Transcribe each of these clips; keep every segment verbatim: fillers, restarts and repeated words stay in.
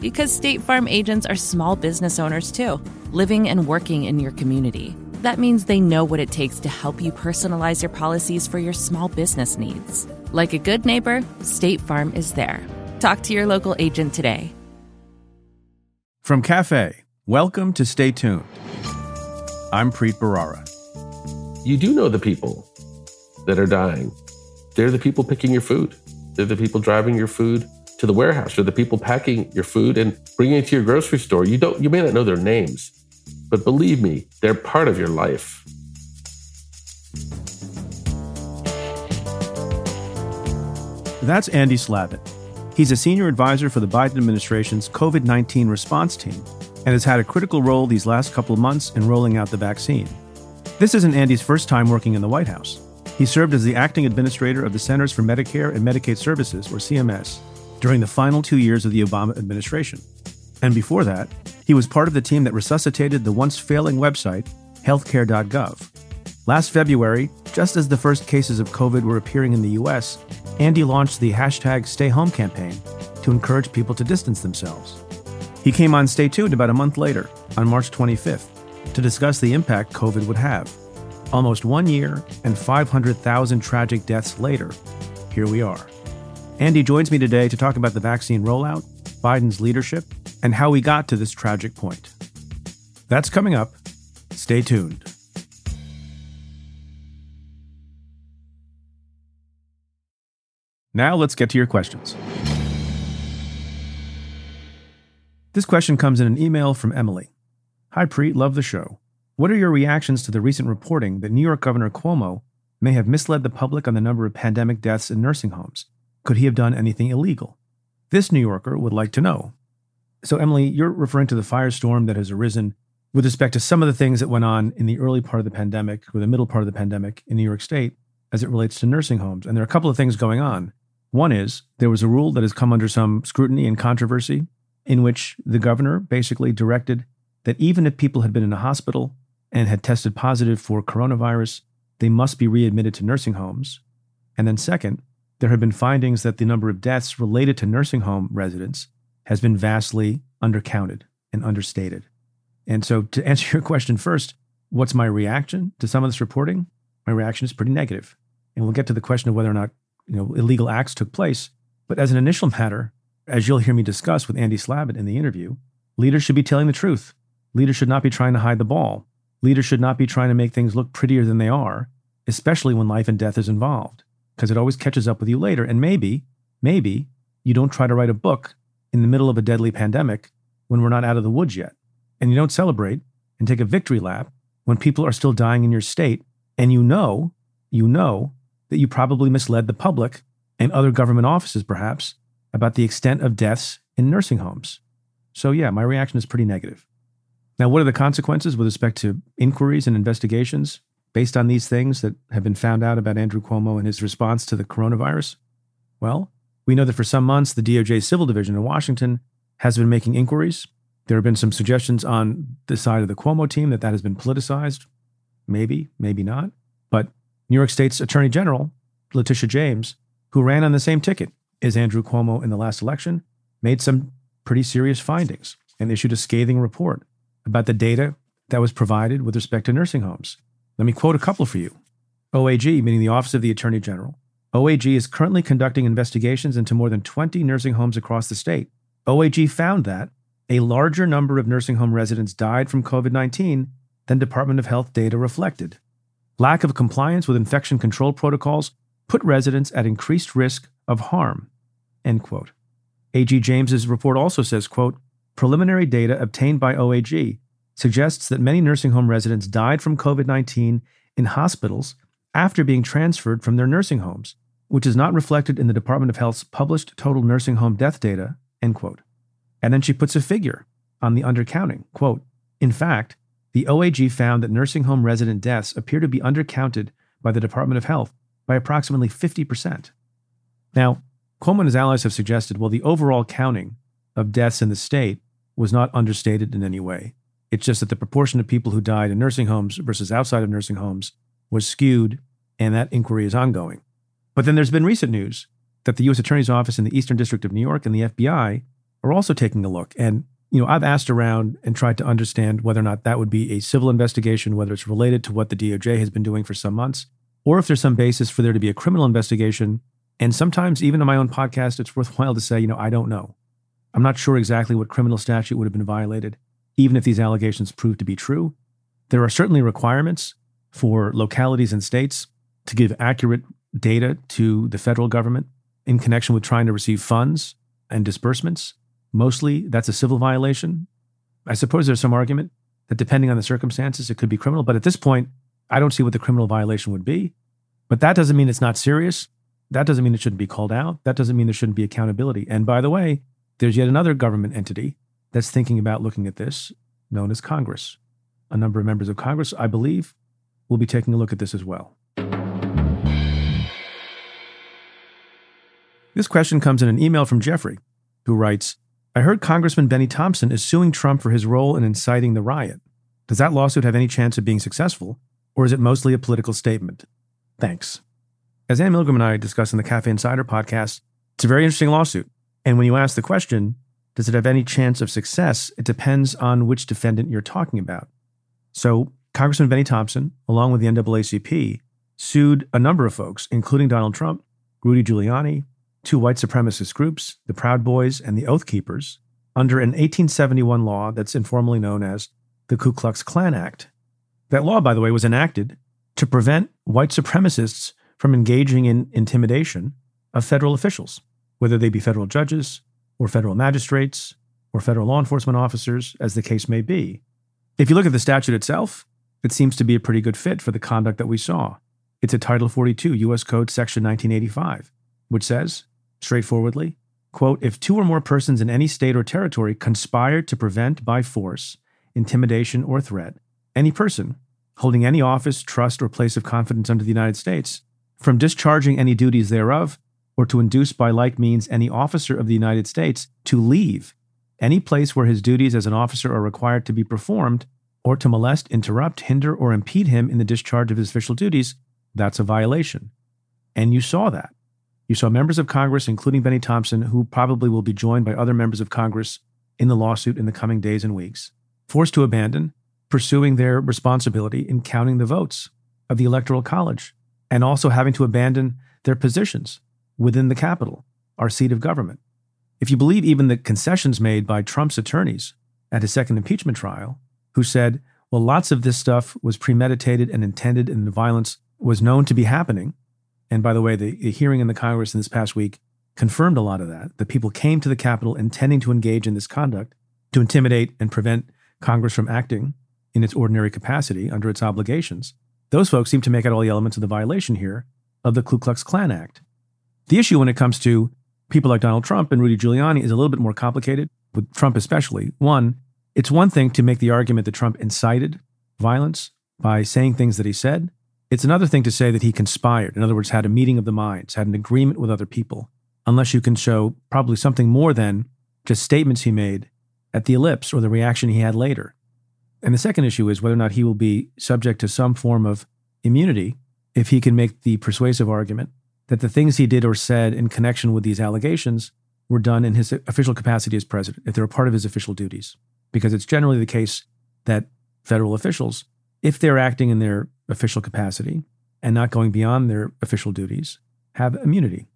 Because State Farm agents are small business owners too, living and working in your community. That means they know what it takes to help you personalize your policies for your small business needs. Like a good neighbor, State Farm is there. Talk to your local agent today. From CAFE, welcome to Stay Tuned. I'm Preet Bharara. You do know the people that are dying. They're the people picking your food. They're the people driving your food to the warehouse. They're the people packing your food and bringing it to your grocery store. You don't, you may not know their names, but believe me, they're part of your life. That's Andy Slavitt. He's a senior advisor for the Biden administration's covid nineteen response team and has had a critical role these last couple of months in rolling out the vaccine. This isn't Andy's first time working in the White House. He served as the acting administrator of the Centers for Medicare and Medicaid Services, or C M S, during the final two years of the Obama administration. And before that, he was part of the team that resuscitated the once-failing website, healthcare dot gov. Last February, just as the first cases of COVID were appearing in the U S, Andy launched the hashtag Stay Home campaign to encourage people to distance themselves. He came on Stay Tuned about a month later, on March twenty-fifth, to discuss the impact COVID would have. Almost one year and five hundred thousand tragic deaths later, here we are. Andy joins me today to talk about the vaccine rollout, Biden's leadership, and how we got to this tragic point. That's coming up. Stay tuned. Now let's get to your questions. This question comes in an email from Emily. Hi, Preet. Love the show. What are your reactions to the recent reporting that New York Governor Cuomo may have misled the public on the number of pandemic deaths in nursing homes? Could he have done anything illegal? This New Yorker would like to know. So, Emily, you're referring to the firestorm that has arisen with respect to some of the things that went on in the early part of the pandemic or the middle part of the pandemic in New York State as it relates to nursing homes. And there are a couple of things going on. One is there was a rule that has come under some scrutiny and controversy in which the governor basically directed that even if people had been in a hospital and had tested positive for coronavirus, they must be readmitted to nursing homes. And then second, there have been findings that the number of deaths related to nursing home residents has been vastly undercounted and understated. And so to answer your question first, what's my reaction to some of this reporting? My reaction is pretty negative. And we'll get to the question of whether or not, you know, illegal acts took place. But as an initial matter, as you'll hear me discuss with Andy Slavitt in the interview, leaders should be telling the truth. Leaders should not be trying to hide the ball. Leaders should not be trying to make things look prettier than they are, especially when life and death is involved, because it always catches up with you later. And maybe, maybe you don't try to write a book in the middle of a deadly pandemic when we're not out of the woods yet. And you don't celebrate and take a victory lap when people are still dying in your state. And you know, you know that you probably misled the public and other government offices, perhaps, about the extent of deaths in nursing homes. So yeah, my reaction is pretty negative. Now, what are the consequences with respect to inquiries and investigations based on these things that have been found out about Andrew Cuomo and his response to the coronavirus? Well, we know that for some months, the D O J Civil Division in Washington has been making inquiries. There have been some suggestions on the side of the Cuomo team that that has been politicized. Maybe, maybe not. But New York State's Attorney General, Letitia James, who ran on the same ticket as Andrew Cuomo in the last election, made some pretty serious findings and issued a scathing report about the data that was provided with respect to nursing homes. Let me quote a couple for you. O A G, meaning the Office of the Attorney General. O A G is currently conducting investigations into more than twenty nursing homes across the state. O A G found that a larger number of nursing home residents died from covid nineteen than Department of Health data reflected. Lack of compliance with infection control protocols put residents at increased risk of harm, end quote. A G James's report also says, quote, preliminary data obtained by O A G suggests that many nursing home residents died from COVID nineteen in hospitals after being transferred from their nursing homes, which is not reflected in the Department of Health's published total nursing home death data, end quote. And then she puts a figure on the undercounting, quote, in fact, the O A G found that nursing home resident deaths appear to be undercounted by the Department of Health by approximately fifty percent. Now, Cuomo and his allies have suggested, well, the overall counting of deaths in the state was not understated in any way. It's just that the proportion of people who died in nursing homes versus outside of nursing homes was skewed, and that inquiry is ongoing. But then there's been recent news that the U S Attorney's Office in the Eastern District of New York and the F B I are also taking a look. And, you know, I've asked around and tried to understand whether or not that would be a civil investigation, whether it's related to what the D O J has been doing for some months, or if there's some basis for there to be a criminal investigation. And sometimes, even on my own podcast, it's worthwhile to say, you know, I don't know. I'm not sure exactly what criminal statute would have been violated, even if these allegations prove to be true. There are certainly requirements for localities and states to give accurate data to the federal government in connection with trying to receive funds and disbursements. Mostly, that's a civil violation. I suppose there's some argument that depending on the circumstances, it could be criminal. But at this point, I don't see what the criminal violation would be. But that doesn't mean it's not serious. That doesn't mean it shouldn't be called out. That doesn't mean there shouldn't be accountability. And by the way, there's yet another government entity that's thinking about looking at this, known as Congress. A number of members of Congress, I believe, will be taking a look at this as well. This question comes in an email from Jeffrey, who writes, I heard Congressman Bennie Thompson is suing Trump for his role in inciting the riot. Does that lawsuit have any chance of being successful, or is it mostly a political statement? Thanks. As Ann Milgram and I discuss in the Cafe Insider podcast, it's a very interesting lawsuit. And when you ask the question, does it have any chance of success, it depends on which defendant you're talking about. So Congressman Bennie Thompson, along with the N double A C P, sued a number of folks, including Donald Trump, Rudy Giuliani, two white supremacist groups, the Proud Boys and the Oath Keepers, under an eighteen seventy-one law that's informally known as the Ku Klux Klan Act. That law, by the way, was enacted to prevent white supremacists from engaging in intimidation of federal officials, whether they be federal judges or federal magistrates or federal law enforcement officers, as the case may be. If you look at the statute itself, it seems to be a pretty good fit for the conduct that we saw. It's at Title forty-two, U S Code, Section nineteen eighty-five, which says, straightforwardly, quote, if two or more persons in any state or territory conspire to prevent by force, intimidation, or threat, any person holding any office, trust, or place of confidence under the United States from discharging any duties thereof, or to induce by like means any officer of the United States to leave any place where his duties as an officer are required to be performed, or to molest, interrupt, hinder, or impede him in the discharge of his official duties, that's a violation. And you saw that. You saw members of Congress, including Bennie Thompson, who probably will be joined by other members of Congress in the lawsuit in the coming days and weeks, forced to abandon pursuing their responsibility in counting the votes of the Electoral College, and also having to abandon their positions within the Capitol, our seat of government. If you believe even the concessions made by Trump's attorneys at his second impeachment trial, who said, well, lots of this stuff was premeditated and intended and the violence was known to be happening. And by the way, the, the hearing in the Congress in this past week confirmed a lot of that, that people came to the Capitol intending to engage in this conduct to intimidate and prevent Congress from acting in its ordinary capacity under its obligations. Those folks seem to make out all the elements of the violation here of the Ku Klux Klan Act. The issue when it comes to people like Donald Trump and Rudy Giuliani is a little bit more complicated, with Trump especially. One, it's one thing to make the argument that Trump incited violence by saying things that he said. It's another thing to say that he conspired. In other words, had a meeting of the minds, had an agreement with other people, unless you can show probably something more than just statements he made at the ellipse or the reaction he had later. And the second issue is whether or not he will be subject to some form of immunity if he can make the persuasive argument that the things he did or said in connection with these allegations were done in his official capacity as president, if they were part of his official duties. Because it's generally the case that federal officials, if they're acting in their official capacity and not going beyond their official duties, have immunity.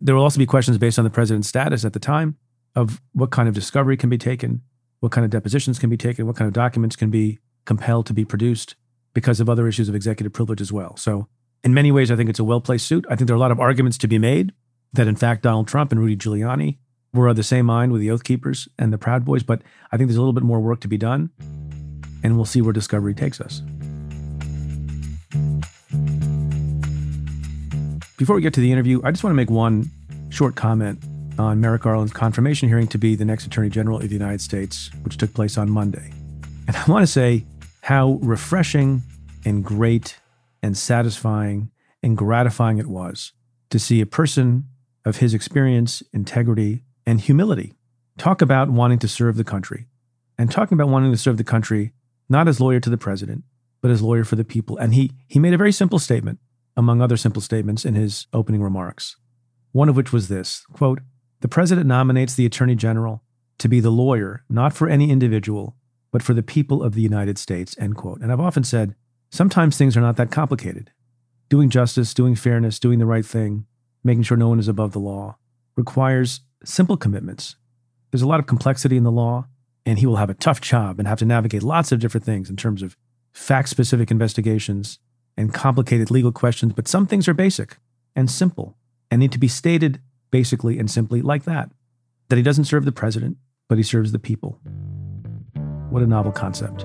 There will also be questions based on the president's status at the time of what kind of discovery can be taken, what kind of depositions can be taken, what kind of documents can be compelled to be produced because of other issues of executive privilege as well. So in many ways, I think it's a well-placed suit. I think there are a lot of arguments to be made that, in fact, Donald Trump and Rudy Giuliani were of the same mind with the Oath Keepers and the Proud Boys, but I think there's a little bit more work to be done, and we'll see where discovery takes us. Before we get to the interview, I just want to make one short comment on Merrick Garland's confirmation hearing to be the next Attorney General of the United States, which took place on Monday. And I want to say how refreshing and great and satisfying and gratifying it was to see a person of his experience, integrity, and humility talk about wanting to serve the country, and talking about wanting to serve the country not as lawyer to the president, but as lawyer for the people. And he he made a very simple statement, among other simple statements, in his opening remarks, one of which was this, quote, "The president nominates the attorney general to be the lawyer, not for any individual, but for the people of the United States," end quote. And I've often said, sometimes things are not that complicated. Doing justice, doing fairness, doing the right thing, making sure no one is above the law, requires simple commitments. There's a lot of complexity in the law, and he will have a tough job and have to navigate lots of different things in terms of fact-specific investigations and complicated legal questions. But some things are basic and simple and need to be stated basically and simply like that, that he doesn't serve the president, but he serves the people. What a novel concept.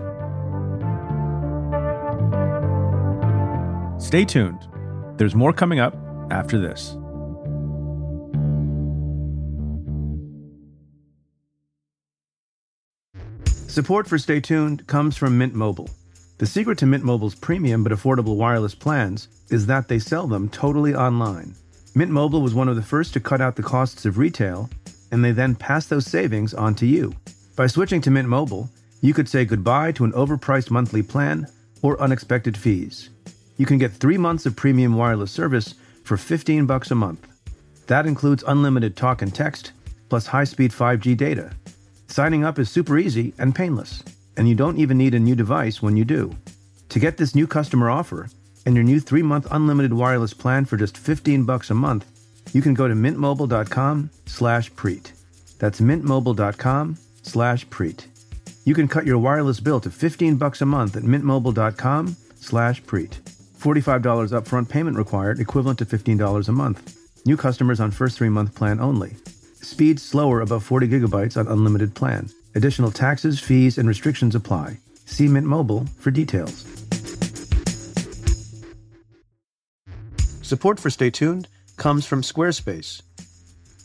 Stay tuned. There's more coming up after this. Support for Stay Tuned comes from Mint Mobile. The secret to Mint Mobile's premium but affordable wireless plans is that they sell them totally online. Mint Mobile was one of the first to cut out the costs of retail, and they then passed those savings on to you. By switching to Mint Mobile, you could say goodbye to an overpriced monthly plan or unexpected fees. You can get three months of premium wireless service for fifteen bucks a month. That includes unlimited talk and text, plus high-speed five G data. Signing up is super easy and painless, and you don't even need a new device when you do. To get this new customer offer and your new three-month unlimited wireless plan for just fifteen bucks a month, you can go to mintmobile.com slash preet. That's mintmobile.com slash preet. You can cut your wireless bill to fifteen bucks a month at mintmobile.com slash preet. forty-five dollars upfront payment required, equivalent to fifteen dollars a month. New customers on first three-month plan only. Speed slower above forty gigabytes on unlimited plan. Additional taxes, fees, and restrictions apply. See Mint Mobile for details. Support for Stay Tuned comes from Squarespace.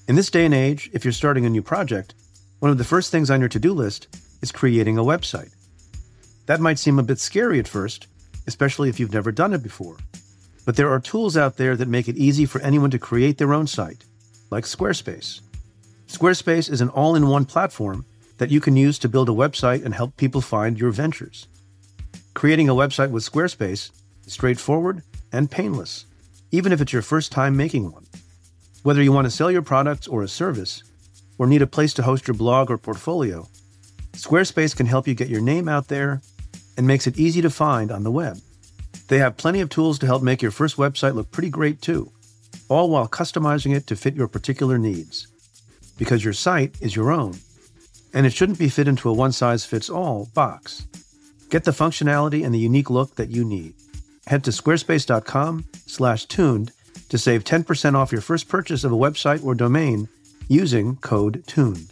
In this day and age, if you're starting a new project, one of the first things on your to-do list is creating a website. That might seem a bit scary at first, especially if you've never done it before. But there are tools out there that make it easy for anyone to create their own site, like Squarespace. Squarespace is an all-in-one platform that you can use to build a website and help people find your ventures. Creating a website with Squarespace is straightforward and painless, even if it's your first time making one. Whether you want to sell your products or a service, or need a place to host your blog or portfolio, Squarespace can help you get your name out there and makes it easy to find on the web. They have plenty of tools to help make your first website look pretty great too, all while customizing it to fit your particular needs. Because your site is your own, and it shouldn't be fit into a one-size-fits-all box. Get the functionality and the unique look that you need. Head to squarespace.com slash tuned to save ten percent off your first purchase of a website or domain using code TUNED.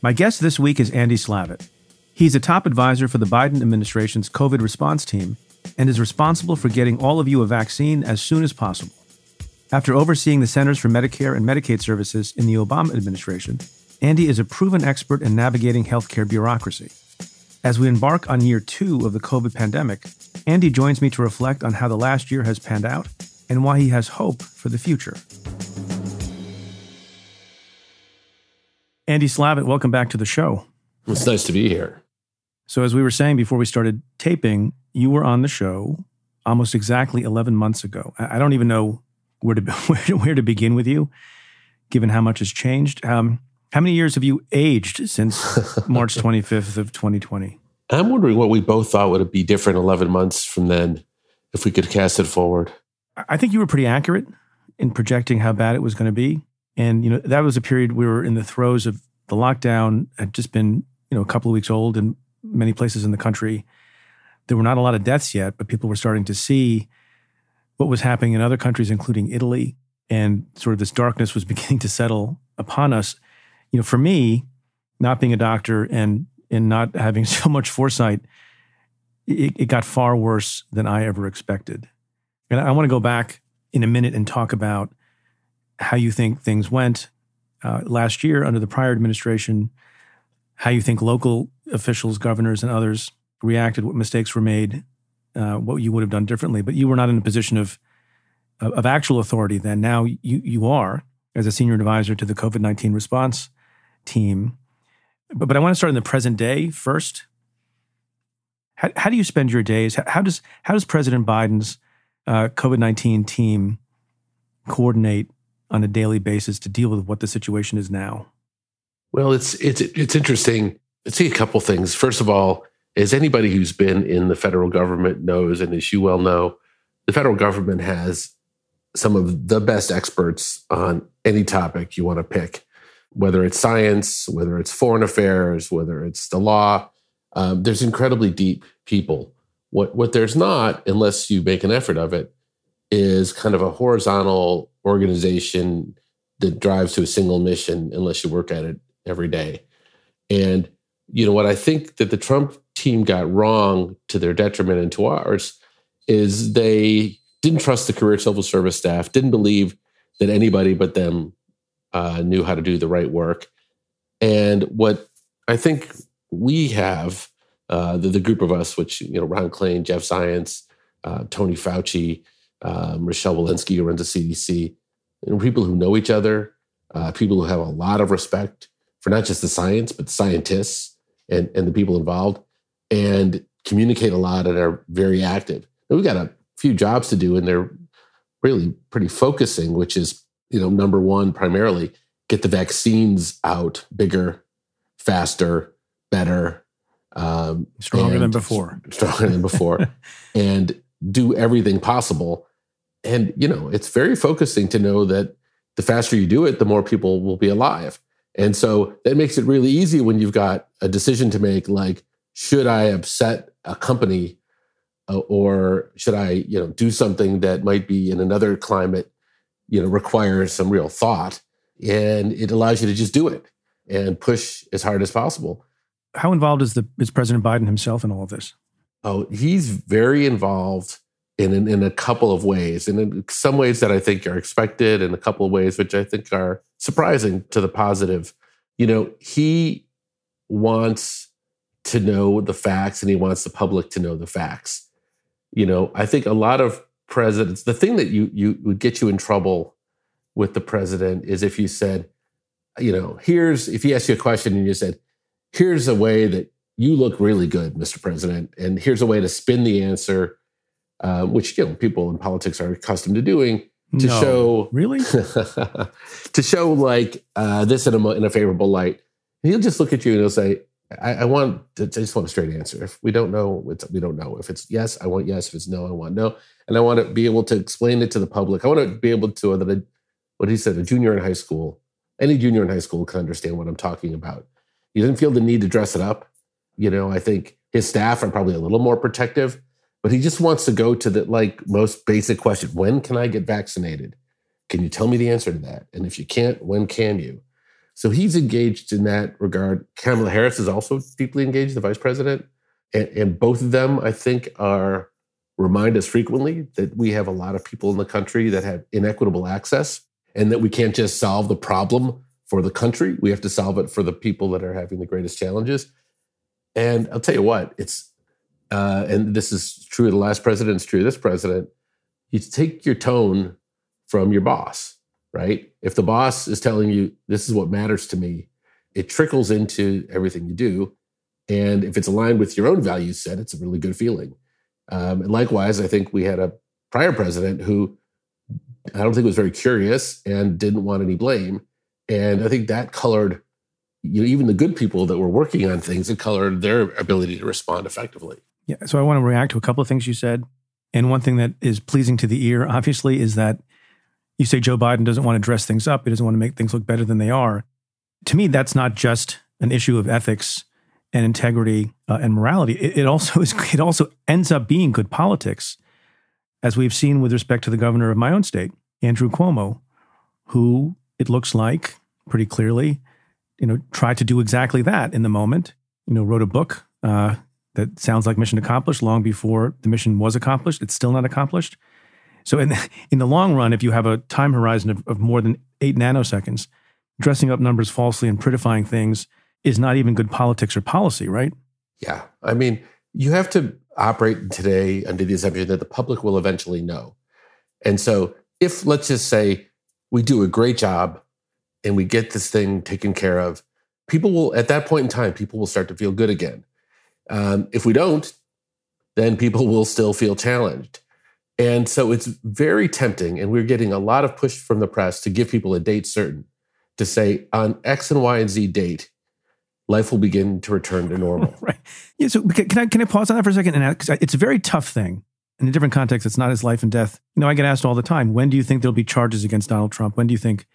My guest this week is Andy Slavitt. He's a top advisor for the Biden administration's COVID response team and is responsible for getting all of you a vaccine as soon as possible. After overseeing the Centers for Medicare and Medicaid Services in the Obama administration, Andy is a proven expert in navigating healthcare bureaucracy. As we embark on year two of the COVID pandemic, Andy joins me to reflect on how the last year has panned out and why he has hope for the future. Andy Slavitt, welcome back to the show. It's nice to be here. So as we were saying before we started taping, you were on the show almost exactly eleven months ago. I don't even know where to where to, where to begin with you, given how much has changed. Um, how many years have you aged since March twenty-fifth of twenty twenty? I'm wondering what we both thought would be different eleven months from then, if we could cast it forward. I think you were pretty accurate. in projecting how bad it was going to be. And, you know, that was a period we were in the throes of the lockdown, had just been, you know, a couple of weeks old in many places in the country. There were not a lot of deaths yet, but people were starting to see what was happening in other countries, including Italy. And sort of this darkness was beginning to settle upon us. You know, for me, not being a doctor and and not having so much foresight, it, it got far worse than I ever expected. And I want to go back in a minute and talk about how you think things went uh, last year under the prior administration, how you think local officials, governors, and others reacted, what mistakes were made, uh, what you would have done differently. But you were not in a position of of actual authority then. Now you you are, as a senior advisor to the COVID nineteen response team. But, but I want to start in the present day first. How, how do you spend your days? How, how does how does President Biden's uh, COVID nineteen team coordinate on a daily basis to deal with what the situation is now? Well, it's it's it's interesting. I see a couple things. First of all, as anybody who's been in the federal government knows, and as you well know, the federal government has some of the best experts on any topic you want to pick, whether it's science, whether it's foreign affairs, whether it's the law. Um, there's incredibly deep people. What what there's not, unless you make an effort of it, is kind of a horizontal organization that drives to a single mission unless you work at it every day. And, you know, what I think that the Trump team got wrong to their detriment and to ours is they didn't trust the career civil service staff, didn't believe that anybody but them uh, knew how to do the right work. And what I think we have, uh, the, the group of us, which, you know, Ron Klain, Jeff Zients, uh, Tony Fauci, uh, Michelle Walensky, who runs the C D C, and people who know each other, uh, people who have a lot of respect for not just the science, but the scientists and, and the people involved, and communicate a lot and are very active. And we've got a few jobs to do, and they're really pretty focusing, which is, you know, number one, primarily get the vaccines out bigger, faster, better. Um, stronger than before. Stronger than before. And do everything possible. And, you know, it's very focusing to know that the faster you do it, the more people will be alive. And so that makes it really easy when you've got a decision to make, like, should I upset a company? Uh, or should I, you know, do something that might be in another climate, you know, requires some real thought? And it allows you to just do it and push as hard as possible. How involved is the is President Biden himself in all of this? Oh, he's very involved in in, in a couple of ways, and in some ways that I think are expected, and a couple of ways which I think are surprising to the positive. You know, he wants to know the facts, and he wants the public to know the facts. You know, I think a lot of presidents, the thing that you you would get you in trouble with the president is if you said, you know, here's, if he asked you a question and you said, here's a way that you look really good, Mister President, and here's a way to spin the answer, uh, which, you know, people in politics are accustomed to doing, to no. show... Really? to show, like, uh, this in a, in a favorable light. And he'll just look at you and he'll say, I, I want. I just want a straight answer. If we don't know, it's, we don't know. If it's yes, I want yes. If it's no, I want no. And I want to be able to explain it to the public. I want to be able to, uh, what he said, a junior in high school, any junior in high school can understand what I'm talking about. He didn't feel the need to dress it up. You know, I think his staff are probably a little more protective, but he just wants to go to the, like, most basic question. When can I get vaccinated? Can you tell me the answer to that? And if you can't, when can you? So he's engaged in that regard. Kamala Harris is also deeply engaged, the vice president. And, and both of them, I think, are remind us frequently that we have a lot of people in the country that have inequitable access, and that we can't just solve the problem for the country. We have to solve it for the people that are having the greatest challenges. And I'll tell you what, it's, uh, and this is true of the last president, it's true of this president, you take your tone from your boss. Right? If the boss is telling you, this is what matters to me, it trickles into everything you do. And if it's aligned with your own value set, it's a really good feeling. Um, and likewise, I think we had a prior president who I don't think was very curious and didn't want any blame. And I think that colored, you know, even the good people that were working on things, it colored their ability to respond effectively. Yeah. So I want to react to a couple of things you said. And one thing that is pleasing to the ear, obviously, is that You say Joe Biden doesn't want to dress things up. He doesn't want to make things look better than they are. To me, that's not just an issue of ethics and integrity uh, and morality. It, it also is, it also ends up being good politics, as we've seen with respect to the governor of my own state, Andrew Cuomo, who it looks like pretty clearly, you know, tried to do exactly that in the moment. You know, wrote a book uh, that sounds like mission accomplished long before the mission was accomplished. It's still not accomplished. So in the, in the long run, if you have a time horizon of, of more than eight nanoseconds, dressing up numbers falsely and prettifying things is not even good politics or policy, right? Yeah. I mean, you have to operate today under the assumption that the public will eventually know. And so if, let's just say, we do a great job and we get this thing taken care of, people will, at that point in time, people will start to feel good again. Um, if we don't, then people will still feel challenged. And so it's very tempting, and we're getting a lot of push from the press to give people a date certain, to say on X and Y and Z date, life will begin to return to normal. Right. Yeah, so can I, can I pause on that for a second? And cause it's a very tough thing. In a different context, it's not as life and death. You know, I get asked all the time, when do you think there'll be charges against Donald Trump? When do you think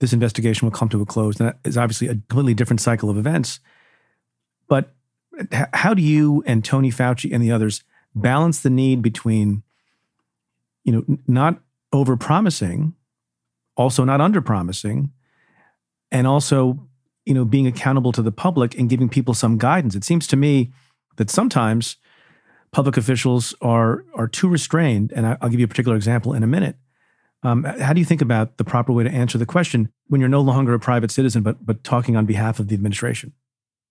this investigation will come to a close? And that is obviously a completely different cycle of events. But how do you and Tony Fauci and the others balance the need between, you know, not over-promising, also not under-promising, and also, you know, being accountable to the public and giving people some guidance? It seems to me that sometimes public officials are are too restrained, and I'll give you a particular example in a minute. Um, how do you think about the proper way to answer the question when you're no longer a private citizen, but but talking on behalf of the administration?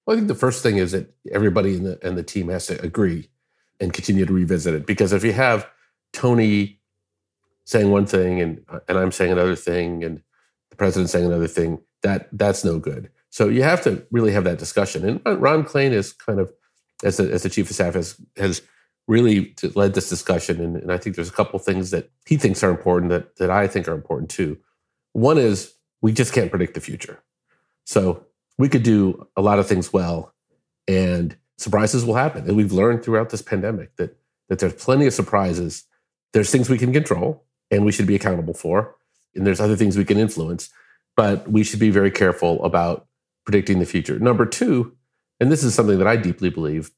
Well, I think the first thing is that everybody in the, in the team has to agree and continue to revisit it. Because if you have Tony saying one thing and and I'm saying another thing and the president saying another thing, that that's no good. So you have to really have that discussion. And Ron Klain is kind of, as the, as the chief of staff, has, has really led this discussion. And, and I think there's a couple things that he thinks are important that, that I think are important too. One is we just can't predict the future. So we could do a lot of things well, and surprises will happen. And we've learned throughout this pandemic that, that there's plenty of surprises. There's things we can control and we should be accountable for. And there's other things we can influence. But we should be very careful about predicting the future. Number two, and this is something that I deeply believe,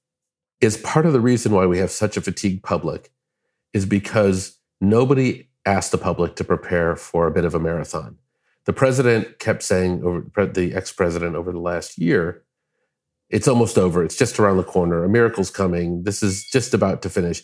is part of the reason why we have such a fatigued public is because nobody asked the public to prepare for a bit of a marathon. The president kept saying, over the ex-president over the last year, it's almost over. It's just around the corner. A miracle's coming. This is just about to finish.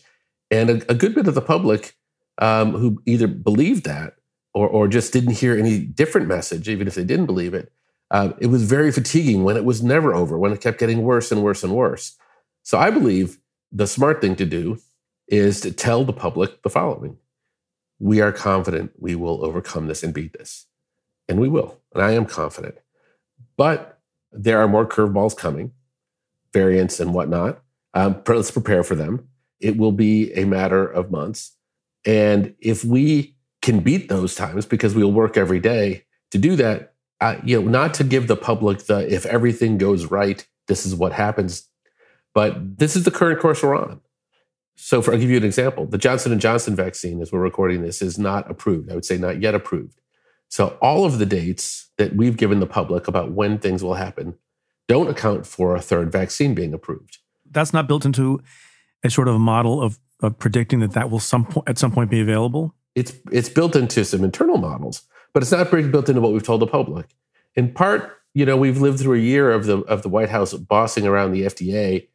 And a, a good bit of the public um, who either believed that or, or just didn't hear any different message, even if they didn't believe it, Uh, it was very fatiguing when it was never over, when it kept getting worse and worse and worse. So I believe the smart thing to do is to tell the public the following. We are confident we will overcome this and beat this. And we will. And I am confident. But there are more curveballs coming, variants and whatnot. Um, let's prepare for them. It will be a matter of months. And if we can beat those times, because we'll work every day to do that, Uh, you know, not to give the public the, if everything goes right, this is what happens. But this is the current course we're on. So for, I'll give you an example. The Johnson and Johnson vaccine, as we're recording this, is not approved. I would say not yet approved. So all of the dates that we've given the public about when things will happen don't account for a third vaccine being approved. That's not built into a sort of model of, of predicting that that will some po- at some point be available? It's it's built into some internal models, but it's not built into what we've told the public. In part, you know, we've lived through a year of the of the White House bossing around the F D A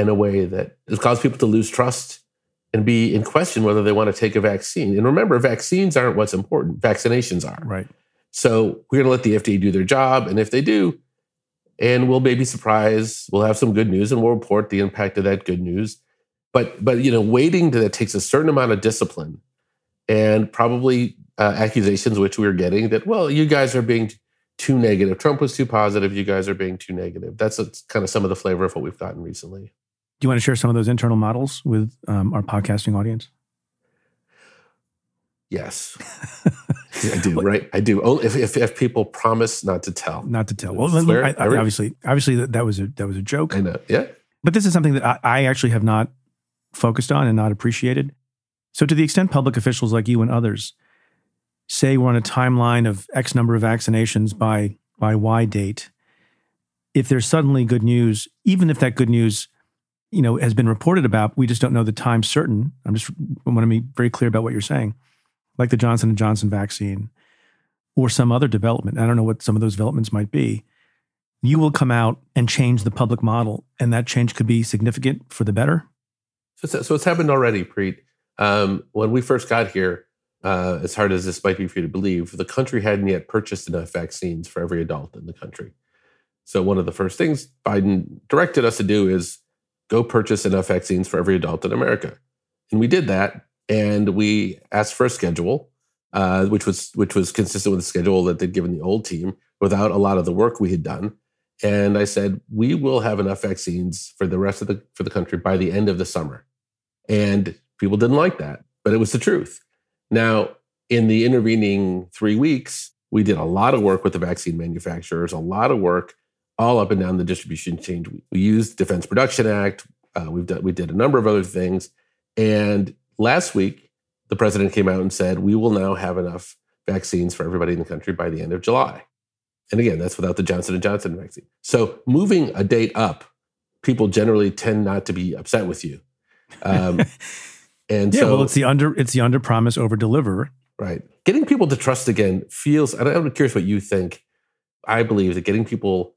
in a way that has caused people to lose trust and be in question whether they want to take a vaccine. And remember, vaccines aren't what's important. Vaccinations are. Right. So we're going to let the F D A do their job. And if they do, and we'll maybe surprise, we'll have some good news and we'll report the impact of that good news. But, but you know, waiting to that takes a certain amount of discipline and probably uh, accusations which we were getting that, well, you guys are being too negative. Trump was too positive. You guys are being too negative. That's a, kind of some of the flavor of what we've gotten recently. Do you want to share some of those internal models with um, our podcasting audience? Yes. I do, right? I do. Only if, if, if people promise not to tell. Not to tell. Well, swear, I, I, I obviously, obviously that, that was a that was a joke. I know, yeah. But this is something that I, I actually have not focused on and not appreciated. So to the extent public officials like you and others say we're on a timeline of X number of vaccinations by, by Y date, if there's suddenly good news, even if that good news, you know, has been reported about, we just don't know the time certain. I'm just I want to be very clear about what you're saying, like the Johnson and Johnson vaccine or some other development. I don't know what some of those developments might be. You will come out and change the public model, and that change could be significant for the better. So, so it's happened already, Preet. Um, when we first got here, uh, as hard as this might be for you to believe, the country hadn't yet purchased enough vaccines for every adult in the country. So one of the first things Biden directed us to do is go purchase enough vaccines for every adult in America. And we did that, and we asked for a schedule, uh, which was which was consistent with the schedule that they'd given the old team without a lot of the work we had done. And I said, we will have enough vaccines for the rest of the for the country by the end of the summer. And people didn't like that, but it was the truth. Now, in the intervening three weeks, we did a lot of work with the vaccine manufacturers, a lot of work all up and down the distribution chain. We used Defense Production Act. Uh, we've done, we did a number of other things. And last week, the president came out and said, we will now have enough vaccines for everybody in the country by the end of July. And again, that's without the Johnson and Johnson vaccine. So moving a date up, people generally tend not to be upset with you. Um, and yeah, so, well, it's the under it's the under promise over deliver, right? Getting people to trust again feels. And I'm curious what you think. I believe that getting people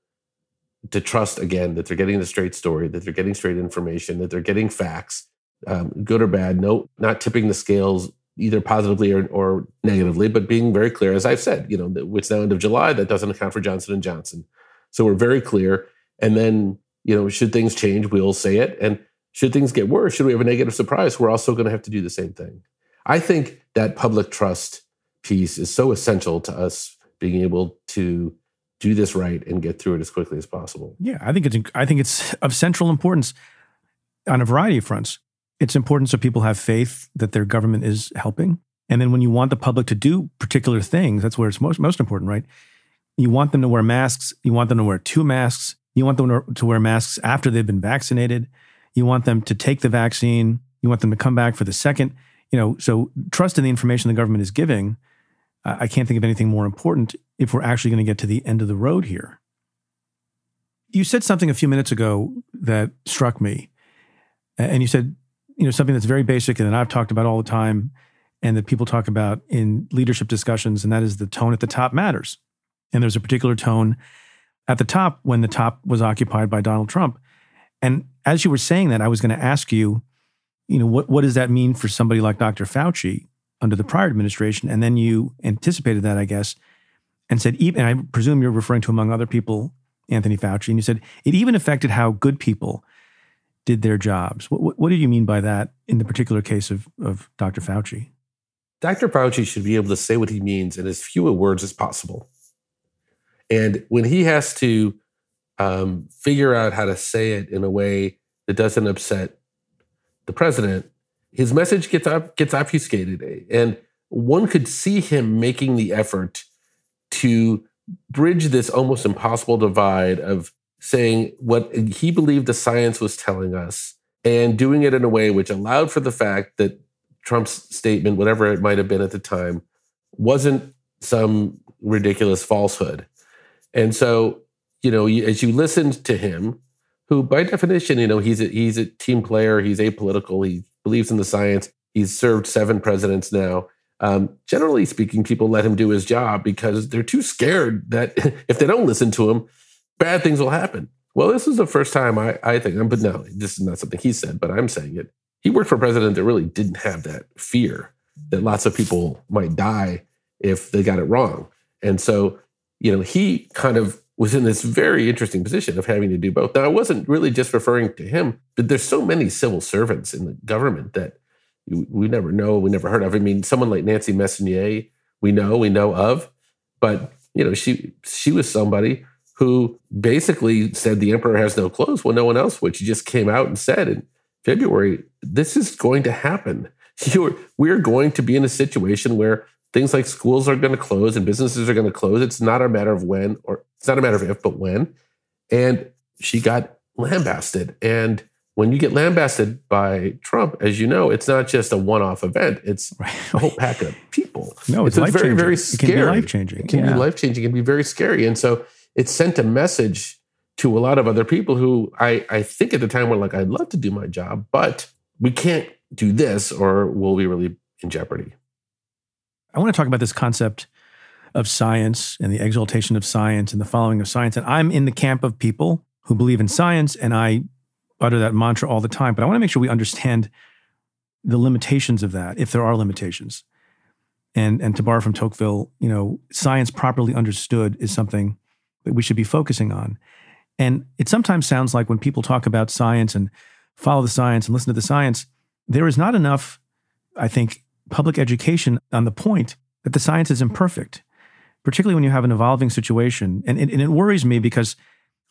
to trust again that they're getting the straight story, that they're getting straight information, that they're getting facts, um, good or bad. No, not tipping the scales either positively or, or negatively, but being very clear, as I've said, you know, it's now end of July, that doesn't account for Johnson and Johnson. So we're very clear. And then, you know, should things change, we'll say it. And should things get worse, should we have a negative surprise, we're also going to have to do the same thing. I think that public trust piece is so essential to us being able to do this right and get through it as quickly as possible. Yeah, I think it's I think it's of central importance on a variety of fronts. It's important so people have faith that their government is helping. And then when you want the public to do particular things, that's where it's most, most important, right? You want them to wear masks. You want them to wear two masks. You want them to wear masks after they've been vaccinated. You want them to take the vaccine. You want them to come back for the second. You know, so trust in the information the government is giving. Uh, I can't think of anything more important if we're actually going to get to the end of the road here. You said something a few minutes ago that struck me. And you said, you know, something that's very basic and that I've talked about all the time and that people talk about in leadership discussions, and that is the tone at the top matters. And there's a particular tone at the top when the top was occupied by Donald Trump. And as you were saying that, I was going to ask you, you know, what, what does that mean for somebody like Doctor Fauci under the prior administration? And then you anticipated that, I guess, and said, even, and I presume you're referring to, among other people, Anthony Fauci, and you said it even affected how good people did their jobs. What, what, what did you mean by that in the particular case of, of Doctor Fauci? Doctor Fauci should be able to say what he means in as few words as possible. And when he has to um, figure out how to say it in a way that doesn't upset the president, his message gets op- gets obfuscated. And one could see him making the effort to bridge this almost impossible divide of saying what he believed the science was telling us and doing it in a way which allowed for the fact that Trump's statement, whatever it might have been at the time, wasn't some ridiculous falsehood. And so, you know, as you listened to him, who by definition, you know, he's a, he's a team player, he's apolitical, he believes in the science, he's served seven presidents now. Um, generally speaking, people let him do his job because they're too scared that if they don't listen to him, bad things will happen. Well, this is the first time I, I think, but no, this is not something he said, but I'm saying it. He worked for a president that really didn't have that fear that lots of people might die if they got it wrong. And so, you know, he kind of was in this very interesting position of having to do both. Now, I wasn't really just referring to him, but there's so many civil servants in the government that we never know, we never heard of. I mean, someone like Nancy Messonnier, we know, we know of, but, you know, she she was somebody who basically said the emperor has no clothes when no one else would. She just came out and said in February, this is going to happen. You're, we're going to be in a situation where things like schools are going to close and businesses are going to close. It's not a matter of when, or it's not a matter of if, but when. And she got lambasted. And when you get lambasted by Trump, as you know, it's not just a one-off event. It's a whole pack of people. No, it's, it's very, very scary. It can be life-changing. It can yeah. be life-changing. It can be very scary. And so it sent a message to a lot of other people who I, I think at the time were like, I'd love to do my job, but we can't do this or we'll be really in jeopardy. I want to talk about this concept of science and the exaltation of science and the following of science. And I'm in the camp of people who believe in science, and I utter that mantra all the time, but I want to make sure we understand the limitations of that, if there are limitations. And and to borrow from Tocqueville, you know, science properly understood is something that we should be focusing on. And it sometimes sounds like when people talk about science and follow the science and listen to the science, there is not enough, I think, public education on the point that the science is imperfect, particularly when you have an evolving situation. And, and, and it worries me because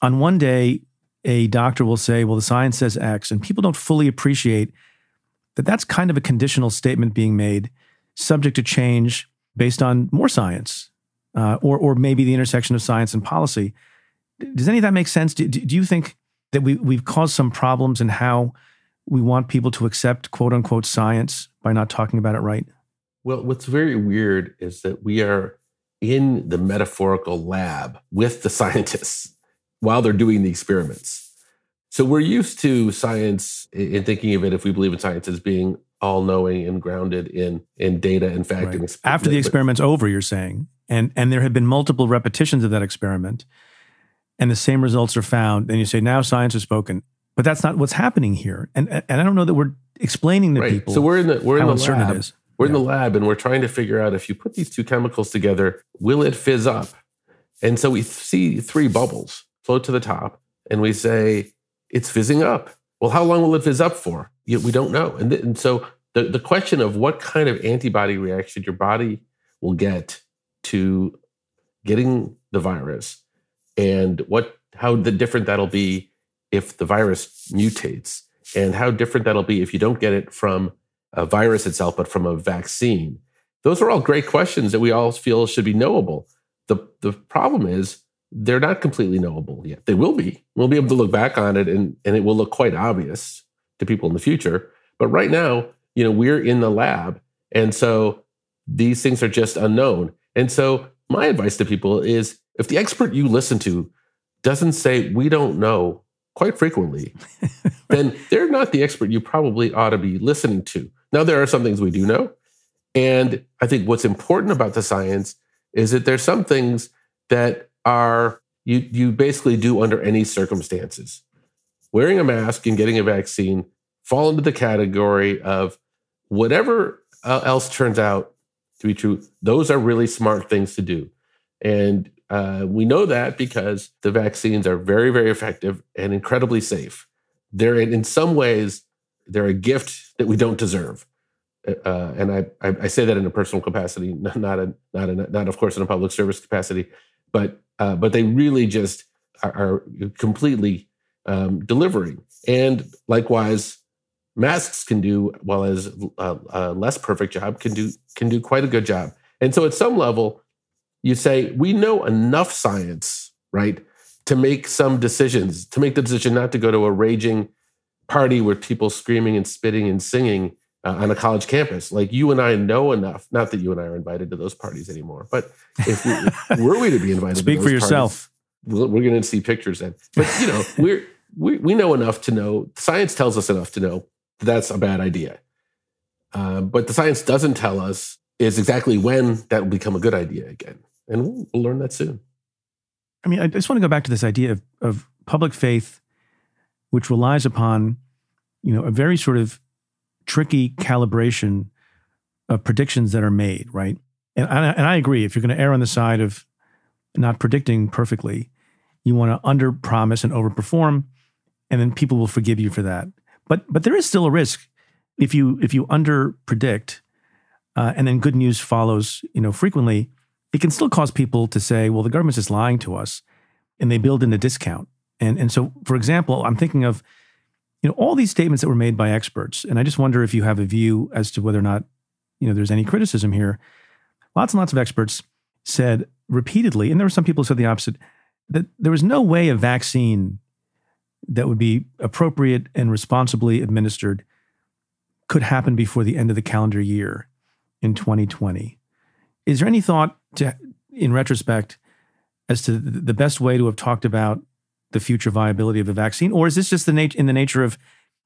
on one day, a doctor will say, well, the science says X, and people don't fully appreciate that that's kind of a conditional statement being made, subject to change based on more science, uh, or or maybe the intersection of science and policy. Does any of that make sense? Do, do you think that we, we've caused some problems in how we want people to accept quote-unquote science by not talking about it right? Well, what's very weird is that we are in the metaphorical lab with the scientists while they're doing the experiments. So we're used to science in thinking of it, if we believe in science, as being all-knowing and grounded in in data and fact. Right. And experiment. After the experiment's over, you're saying, and, and there have been multiple repetitions of that experiment, and the same results are found, and you say, now science has spoken. But that's not what's happening here. And and I don't know that we're explaining to right. people so we're in the, we're in how the uncertain lab. It is. We're yeah. in the lab, and we're trying to figure out, if you put these two chemicals together, will it fizz up? And so we see three bubbles float to the top, and we say, it's fizzing up. Well, how long will it fizz up for? We don't know. And, th- and so the, the question of what kind of antibody reaction your body will get to getting the virus, and what how the different that'll be if the virus mutates, and how different that'll be if you don't get it from a virus itself, but from a vaccine. Those are all great questions that we all feel should be knowable. The, the problem is, they're not completely knowable yet. They will be. We'll be able to look back on it, and, and it will look quite obvious to people in the future. But right now, you know, we're in the lab, and so these things are just unknown. And so my advice to people is, if the expert you listen to doesn't say, we don't know, quite frequently, then they're not the expert you probably ought to be listening to. Now, there are some things we do know. And I think what's important about the science is that there's some things that are you you basically do under any circumstances. Wearing a mask and getting a vaccine fall into the category of whatever else turns out to be true. Those are really smart things to do. And uh, we know that because the vaccines are very, very effective and incredibly safe. They're in, in some ways, they're a gift that we don't deserve. Uh, and I, I I say that in a personal capacity, not a, not a, not of course in a public service capacity, but Uh, but they really just are, are completely um, delivering. And likewise, masks can do, well as a, a less perfect job, can do can do quite a good job. And so at some level, you say, we know enough science, right, to make some decisions, to make the decision not to go to a raging party with people screaming and spitting and singing uh, on a college campus. Like, you and I know enough, not that you and I are invited to those parties anymore, but if we, were we to be invited Speak to those for yourself. Parties, we're going to see pictures then. But, you know, we're, we we know enough to know, science tells us enough to know that that's a bad idea. Uh, but the science doesn't tell us is exactly when that will become a good idea again. And we'll, we'll learn that soon. I mean, I just want to go back to this idea of, of public faith, which relies upon, you know, a very sort of tricky calibration of predictions that are made, right? And I, and I agree, if you're going to err on the side of not predicting perfectly, you want to under-promise and overperform, and then people will forgive you for that. But but there is still a risk if you if you under-predict, uh, and then good news follows, you know, frequently. It can still cause people to say, well, the government's just lying to us, and they build in a discount. And and so, for example, I'm thinking of, you know, all these statements that were made by experts, and I just wonder if you have a view as to whether or not, you know, there's any criticism here. Lots and lots of experts said repeatedly, and there were some people who said the opposite, that there was no way a vaccine that would be appropriate and responsibly administered could happen before the end of the calendar year in twenty twenty. Is there any thought to, in retrospect as to the best way to have talked about the future viability of a vaccine? Or is this just the nat- in the nature of,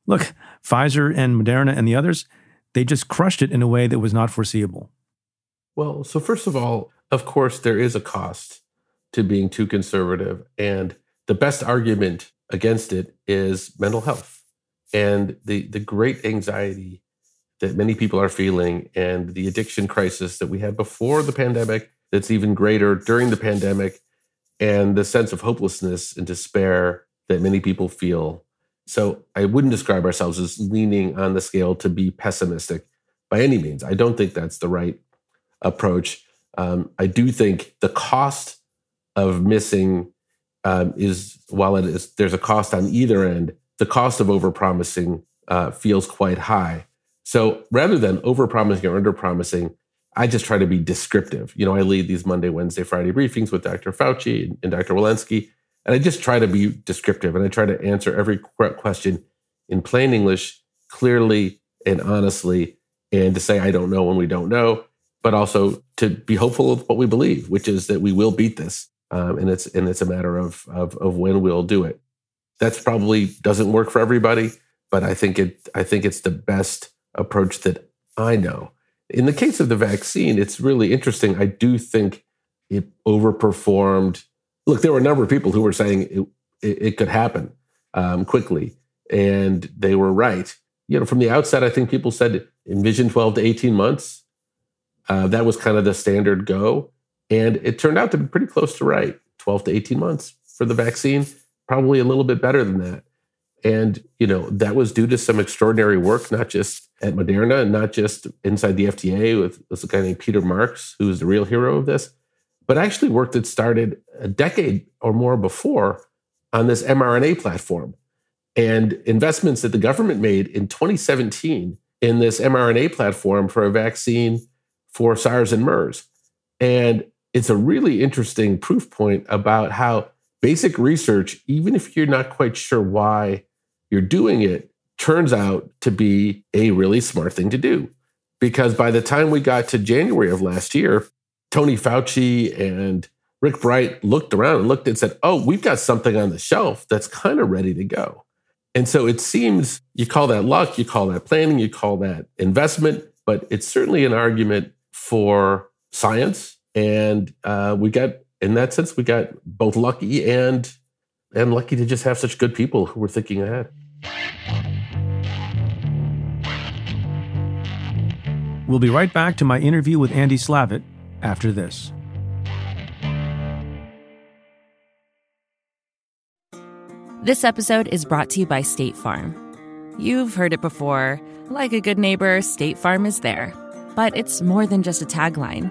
look, Pfizer and Moderna and the others, they just crushed it in a way that was not foreseeable? Well, so first of all, of course, there is a cost to being too conservative. And the best argument against it is mental health and the, the great anxiety that many people are feeling and the addiction crisis that we had before the pandemic that's even greater during the pandemic, and the sense of hopelessness and despair that many people feel. So I wouldn't describe ourselves as leaning on the scale to be pessimistic by any means. I don't think that's the right approach. Um, I do think the cost of missing um, is, while it is, there's a cost on either end, the cost of overpromising uh, feels quite high. So rather than overpromising or underpromising, I just try to be descriptive. You know, I lead these Monday, Wednesday, Friday briefings with Doctor Fauci and Doctor Walensky, and I just try to be descriptive, and I try to answer every question in plain English, clearly and honestly, and to say, I don't know when we don't know, but also to be hopeful of what we believe, which is that we will beat this, um, and it's and it's a matter of, of of when we'll do it. That's probably doesn't work for everybody, but I think it I think it's the best approach that I know. In the case of the vaccine, it's really interesting. I do think it overperformed. Look, there were a number of people who were saying it, it, it could happen um, quickly, and they were right. You know, from the outset, I think people said envision twelve to eighteen months. Uh, that was kind of the standard go, and it turned out to be pretty close to right, twelve to eighteen months for the vaccine, probably a little bit better than that. And, you know, that was due to some extraordinary work, not just at Moderna and not just inside the F D A with this guy named Peter Marks, who's the real hero of this, but actually work that started a decade or more before on this mRNA platform and investments that the government made in twenty seventeen in this mRNA platform for a vaccine for SARS and MERS. And it's a really interesting proof point about how basic research, even if you're not quite sure why you're doing it, turns out to be a really smart thing to do. Because by the time we got to January of last year, Tony Fauci and Rick Bright looked around and looked and said, oh, we've got something on the shelf that's kind of ready to go. And so it seems, you call that luck, you call that planning, you call that investment, but it's certainly an argument for science. And uh, we got... in that sense, we got both lucky and and lucky to just have such good people who were thinking ahead. We'll be right back to my interview with Andy Slavitt after this. This episode is brought to you by State Farm. You've heard it before. Like a good neighbor, State Farm is there. But it's more than just a tagline.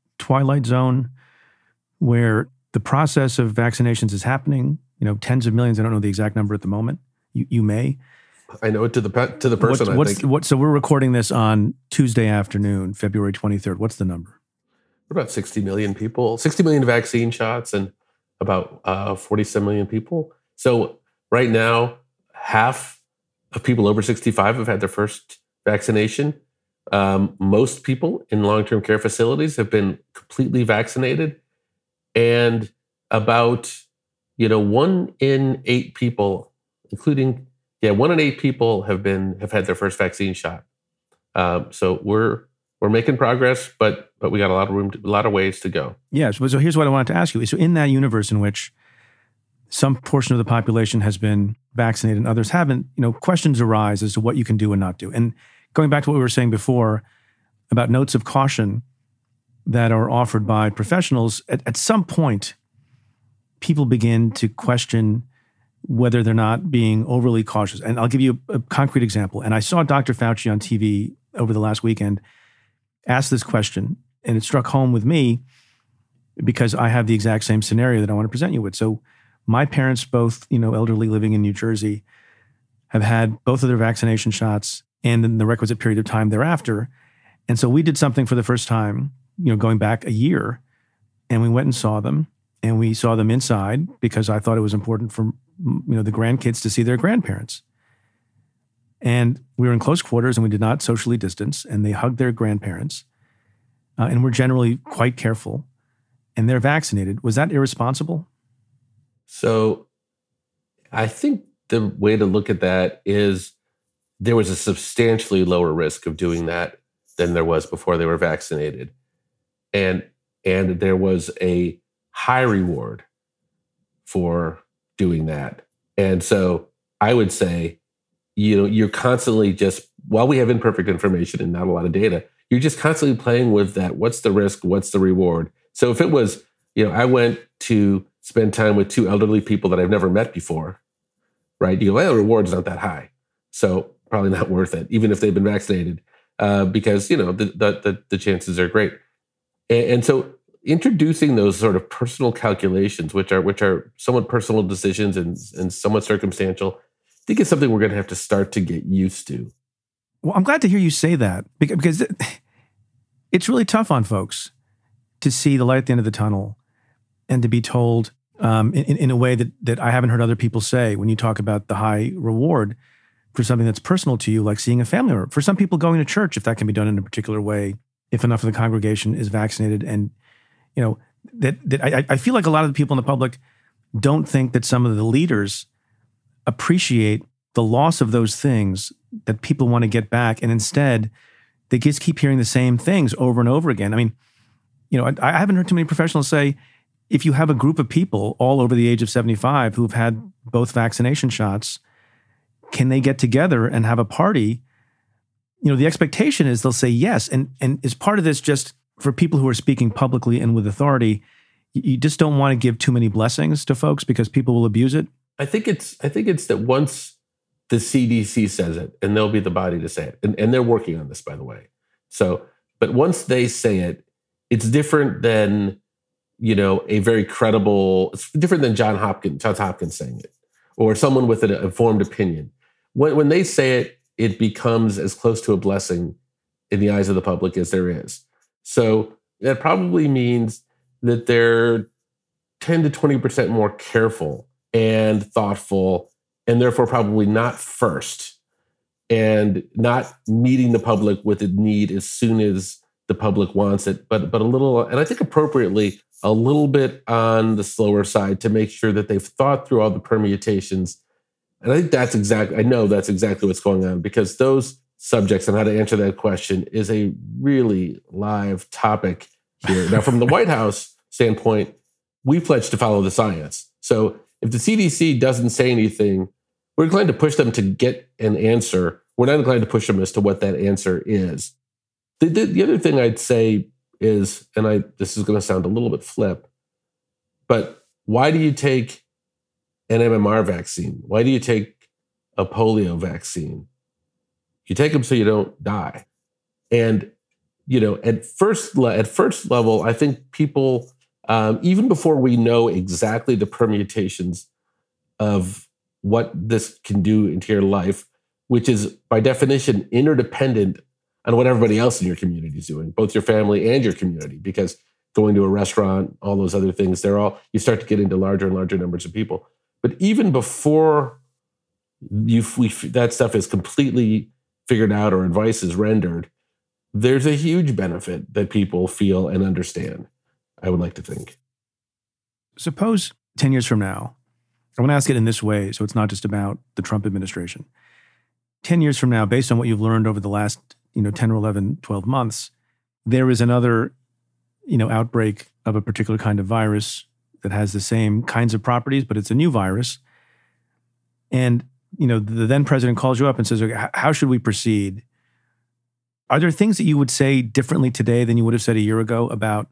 twilight zone where the process of vaccinations is happening, you know, tens of millions. I don't know the exact number at the moment. You, you may. I know it to the to the person, what's, I what's, think. What, so we're recording this on Tuesday afternoon, February twenty-third. What's the number? We're about sixty million people, sixty million vaccine shots and about uh, forty-seven million people. So right now, half of people over sixty-five have had their first vaccination. Um, most people in long-term care facilities have been completely vaccinated, and about, you know, one in eight people, including, yeah, one in eight people have been, have had their first vaccine shot. Um, so we're, we're making progress, but, but we got a lot of room, to, a lot of ways to go. Yeah. So, so here's what I wanted to ask you. So in that universe in which some portion of the population has been vaccinated and others haven't, you know, questions arise as to what you can do and not do. And going back to what we were saying before about notes of caution that are offered by professionals, at, at some point, people begin to question whether they're not being overly cautious. And I'll give you a, a concrete example. And I saw Doctor Fauci on T V over the last weekend ask this question, and it struck home with me because I have the exact same scenario that I want to present you with. So my parents, both, you know, elderly living in New Jersey, have had both of their vaccination shots and in the requisite period of time thereafter. And so we did something for the first time, you know, going back a year, and we went and saw them, and we saw them inside because I thought it was important for, you know, the grandkids to see their grandparents. And we were in close quarters and we did not socially distance, and they hugged their grandparents, uh, and we're generally quite careful, and they're vaccinated. Was that irresponsible? So I think the way to look at that is there was a substantially lower risk of doing that than there was before they were vaccinated. And and there was a high reward for doing that. And so I would say, you know, you're constantly just, while we have imperfect information and not a lot of data, you're just constantly playing with that. What's the risk? What's the reward? So if it was, you know, I went to spend time with two elderly people that I've never met before, right? You go, well, the reward's not that high. So probably not worth it, even if they've been vaccinated, uh, because, you know, the, the, the chances are great. And, and so introducing those sort of personal calculations, which are which are somewhat personal decisions and, and somewhat circumstantial, I think it's something we're going to have to start to get used to. Well, I'm glad to hear you say that, because it's really tough on folks to see the light at the end of the tunnel and to be told um, in, in a way that, that I haven't heard other people say when you talk about the high reward for something that's personal to you, like seeing a family member. For some people, going to church, if that can be done in a particular way, if enough of the congregation is vaccinated. And, you know, that, that I, I feel like a lot of the people in the public don't think that some of the leaders appreciate the loss of those things that people want to get back. And instead, they just keep hearing the same things over and over again. I mean, you know, I, I haven't heard too many professionals say, if you have a group of people all over the age of seventy-five who've had both vaccination shots, can they get together and have a party? You know, the expectation is they'll say yes. And and is part of this just for people who are speaking publicly and with authority, you just don't want to give too many blessings to folks because people will abuse it? I think it's I think it's that once the C D C says it, and they'll be the body to say it, and, and they're working on this, by the way. So, but once they say it, it's different than, you know, a very credible, it's different than John Hopkins, Johns Hopkins saying it, or someone with an informed opinion. When when they say it, it becomes as close to a blessing in the eyes of the public as there is. So that probably means that they're ten to twenty percent more careful and thoughtful, and therefore probably not first, and not meeting the public with the need as soon as the public wants it, but but a little, and I think appropriately, a little bit on the slower side to make sure that they've thought through all the permutations. And I think that's exactly, I know that's exactly what's going on, because those subjects and how to answer that question is a really live topic here. Now, from the White House standpoint, we pledge to follow the science. So if the C D C doesn't say anything, we're inclined to push them to get an answer. We're not inclined to push them as to what that answer is. The, the, the other thing I'd say is, and I this is going to sound a little bit flip, but why do you take an M M R vaccine? Why do you take a polio vaccine? You take them so you don't die. And, you know, at first le- at first level, I think people, um, even before we know exactly the permutations of what this can do into your life, which is by definition interdependent on what everybody else in your community is doing, both your family and your community, because going to a restaurant, all those other things, they're all, you start to get into larger and larger numbers of people. But even before you we, that stuff is completely figured out or advice is rendered, there's a huge benefit that people feel and understand, I would like to think. Suppose ten years from now, I want to ask it in this way, so it's not just about the Trump administration. ten years from now, based on what you've learned over the last you know, ten or eleven, twelve months, there is another, you know, outbreak of a particular kind of virus that has the same kinds of properties, but it's a new virus. And, you know, the then president calls you up and says, okay, how should we proceed? Are there things that you would say differently today than you would have said a year ago about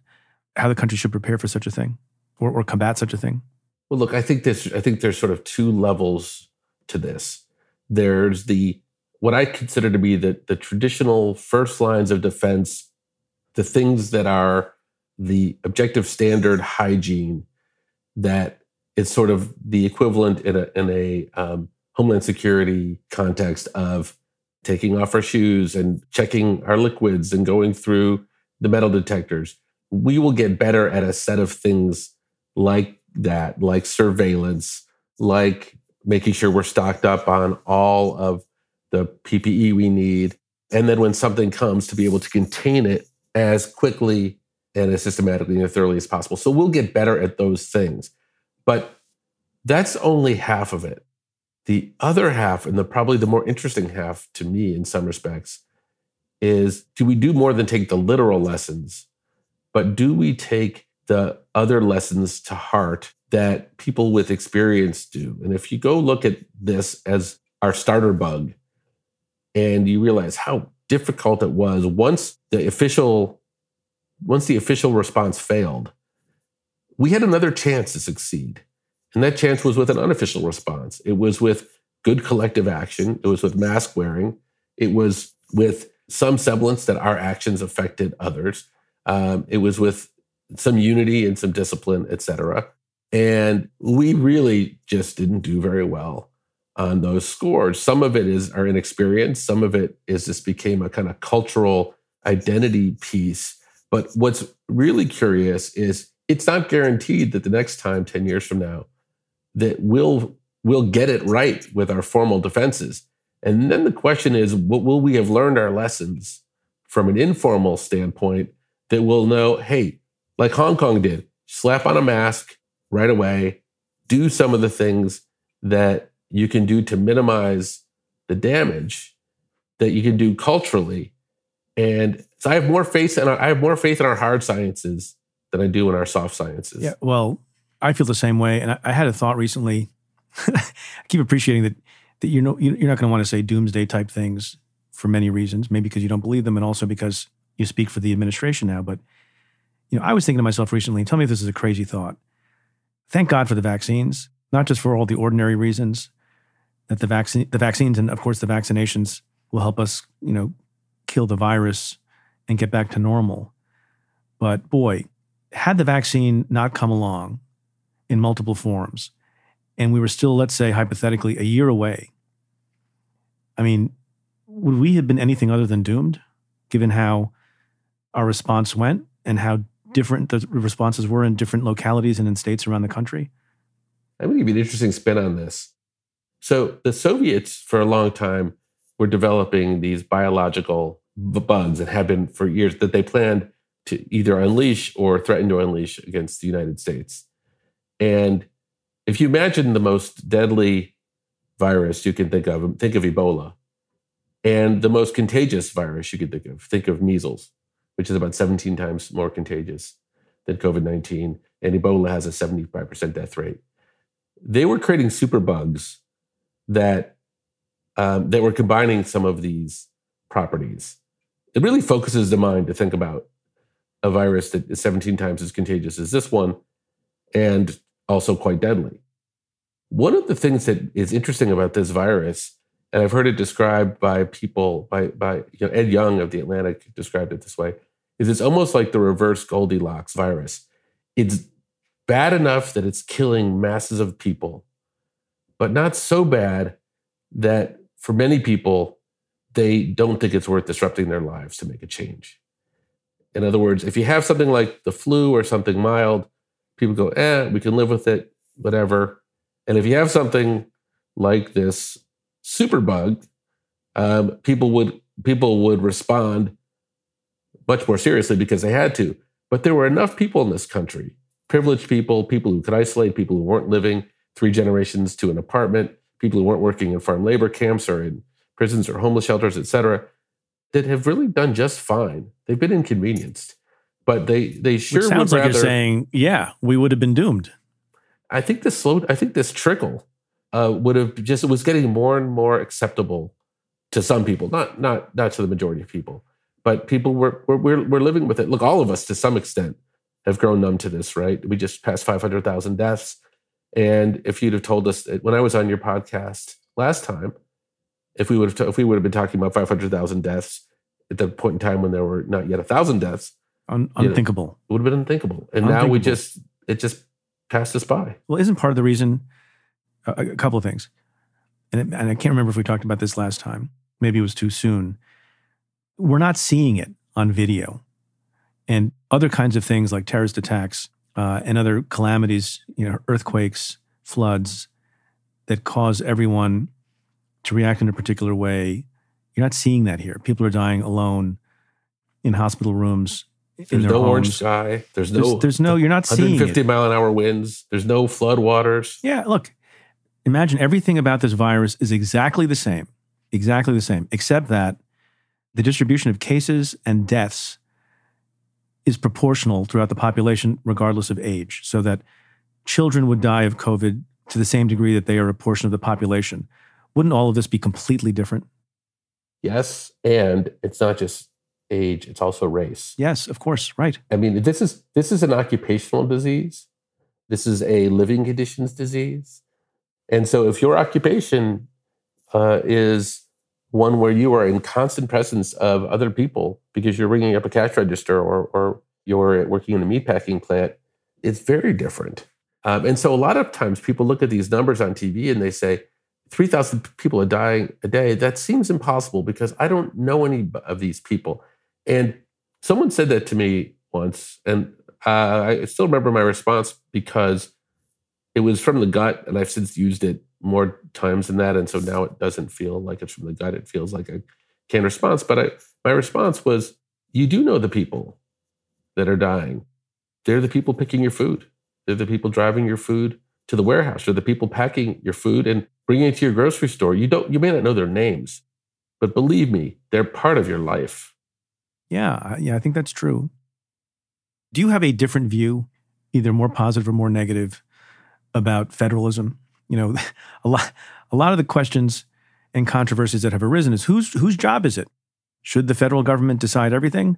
how the country should prepare for such a thing or, or combat such a thing? Well, look, I think this, I think there's sort of two levels to this. There's the, what I consider to be the, the traditional first lines of defense, the things that are the objective standard hygiene that is sort of the equivalent in a, in a um, Homeland Security context of taking off our shoes and checking our liquids and going through the metal detectors. We will get better at a set of things like that, like surveillance, like making sure we're stocked up on all of the P P E we need. And then when something comes, to be able to contain it as quickly and as systematically and thoroughly as possible. So we'll get better at those things. But that's only half of it. The other half, and the probably the more interesting half to me in some respects, is do we do more than take the literal lessons, but do we take the other lessons to heart that people with experience do? And if you go look at this as our starter bug, and you realize how difficult it was once the official, once the official response failed, we had another chance to succeed. And that chance was with an unofficial response. It was with good collective action. It was with mask wearing. It was with some semblance that our actions affected others. Um, it was with some unity and some discipline, et cetera. And we really just didn't do very well on those scores. Some of it is our inexperience. Some of it is this became a kind of cultural identity piece. But what's really curious is it's not guaranteed that the next time, ten years from now, that we'll, we'll get it right with our formal defenses. And then the question is, what will we have learned our lessons from an informal standpoint that we'll know, hey, like Hong Kong did, slap on a mask right away, do some of the things that you can do to minimize the damage that you can do culturally. And so I have more faith in our, I have more faith in our hard sciences than I do in our soft sciences. Yeah, well, I feel the same way. And I, I had a thought recently. I keep appreciating that that you know you're not going to want to say doomsday type things for many reasons. Maybe because you don't believe them, and also because you speak for the administration now. But you know, I was thinking to myself recently, tell me if this is a crazy thought. Thank God for the vaccines, not just for all the ordinary reasons that the vaccine, the vaccines, and of course the vaccinations will help us, you know, kill the virus and get back to normal. But boy, had the vaccine not come along in multiple forms, and we were still, let's say, hypothetically, a year away, I mean, would we have been anything other than doomed, given how our response went and how different the responses were in different localities and in states around the country? I'm going to give you an interesting spin on this. So the Soviets, for a long time, were developing these biological bugs and had been for years that they planned to either unleash or threaten to unleash against the United States. And if you imagine the most deadly virus you can think of, think of Ebola, and the most contagious virus you can think of, think of measles, which is about seventeen times more contagious than COVID nineteen, and Ebola has a seventy-five percent death rate. They were creating superbugs that, um, that were combining some of these properties. It really focuses the mind to think about a virus that is seventeen times as contagious as this one, and also quite deadly. One of the things that is interesting about this virus, and I've heard it described by people, by, by you know, Ed Young of The Atlantic described it this way, is it's almost like the reverse Goldilocks virus. It's bad enough that it's killing masses of people, but not so bad that for many people, they don't think it's worth disrupting their lives to make a change. In other words, if you have something like the flu or something mild, people go, eh, we can live with it, whatever. And if you have something like this superbug, um, people would people would respond much more seriously because they had to. But there were enough people in this country, privileged people, people who could isolate, people who weren't living three generations to an apartment, people who weren't working in farm labor camps or in prisons or homeless shelters, et cetera, that have really done just fine. They've been inconvenienced, but they they sure would rather. Sounds like you're saying, yeah, we would have been doomed. I think this slow. I think this trickle uh, would have just it was getting more and more acceptable to some people, not not not to the majority of people, but people were we're we're, we're living with it. Look, all of us to some extent have grown numb to this, right? We just passed five hundred thousand deaths. And if you'd have told us when I was on your podcast last time, if we would have t- if we would have been talking about five hundred thousand deaths at the point in time when there were not yet a thousand deaths, Un- unthinkable. You know, it would have been unthinkable. And unthinkable. Now we just it just passed us by. Well, isn't part of the reason a, a couple of things, and, it, and I can't remember if we talked about this last time. Maybe it was too soon. We're not seeing it on video, and other kinds of things like terrorist attacks uh, and other calamities, you know, earthquakes, floods that cause everyone to react in a particular way. You're not seeing that here. People are dying alone in hospital rooms. There's in their no homes. Orange sky. There's, there's no. There's no. You're not seeing it. one hundred fifty mile an hour winds. There's no flood waters. Yeah. Look. Imagine everything about this virus is exactly the same. Exactly the same, except that the distribution of cases and deaths is proportional throughout the population, regardless of age. So that children would die of COVID to the same degree that they are a portion of the population. Wouldn't all of this be completely different? Yes, and it's not just age, it's also race. Yes, of course, right. I mean, this is this is an occupational disease. This is a living conditions disease. And so if your occupation uh, is one where you are in constant presence of other people because you're ringing up a cash register or, or you're working in a meatpacking plant, it's very different. Um, and so a lot of times people look at these numbers on T V and they say, three thousand people are dying a day. That seems impossible because I don't know any of these people. And someone said that to me once, and uh, I still remember my response because it was from the gut, and I've since used it more times than that, and so now it doesn't feel like it's from the gut. It feels like a canned response. But I, my response was, you do know the people that are dying. They're the people picking your food. They're the people driving your food to the warehouse. They're the people packing your food and bringing it to your grocery store. You don't. You may not know their names, but believe me, they're part of your life. Yeah, yeah, I think that's true. Do you have a different view, either more positive or more negative, about federalism? You know, a lot, a lot of the questions and controversies that have arisen is whose whose job is it? Should the federal government decide everything?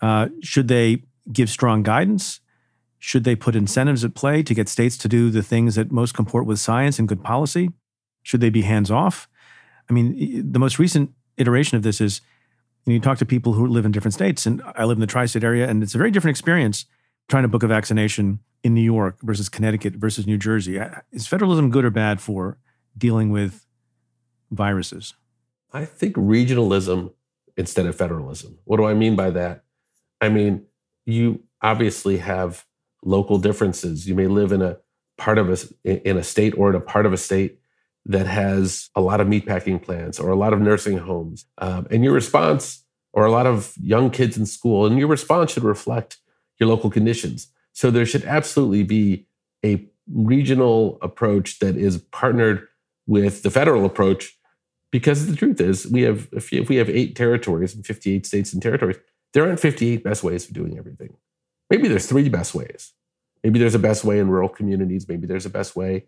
Uh, should they give strong guidance? Should they put incentives at play to get states to do the things that most comport with science and good policy? Should they be hands-off? I mean, the most recent iteration of this is, you know, you talk to people who live in different states, and I live in the tri-state area, and it's a very different experience trying to book a vaccination in New York versus Connecticut versus New Jersey. Is federalism good or bad for dealing with viruses? I think regionalism instead of federalism. What do I mean by that? I mean, you obviously have local differences. You may live in a part of a, in a state or in a part of a state that has a lot of meatpacking plants or a lot of nursing homes. Um, and your response, or a lot of young kids in school, and your response should reflect your local conditions. So there should absolutely be a regional approach that is partnered with the federal approach, because the truth is, we have if we have eight territories and fifty-eight states and territories, there aren't fifty-eight best ways of doing everything. Maybe there's three best ways. Maybe there's a best way in rural communities. Maybe there's a best way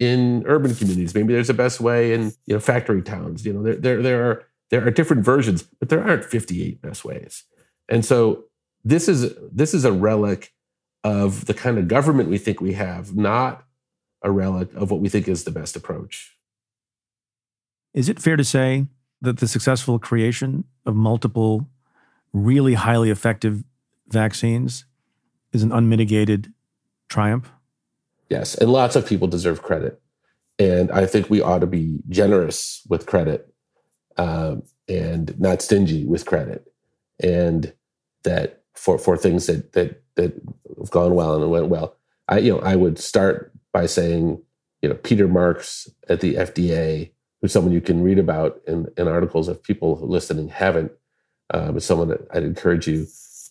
in urban communities. Maybe there's a best way in, you know, factory towns. You know, there, there, there are there are different versions, but there aren't fifty-eight best ways. And so this is this is a relic of the kind of government we think we have, not a relic of what we think is the best approach. Is it fair to say that the successful creation of multiple really highly effective vaccines is an unmitigated triumph? Yes, and lots of people deserve credit. And I think we ought to be generous with credit um, and not stingy with credit. And that for, for things that that that have gone well and went well, I you know I would start by saying, you know, Peter Marks at the F D A, who's someone you can read about in, in articles if people listening haven't, uh, but someone that I'd encourage you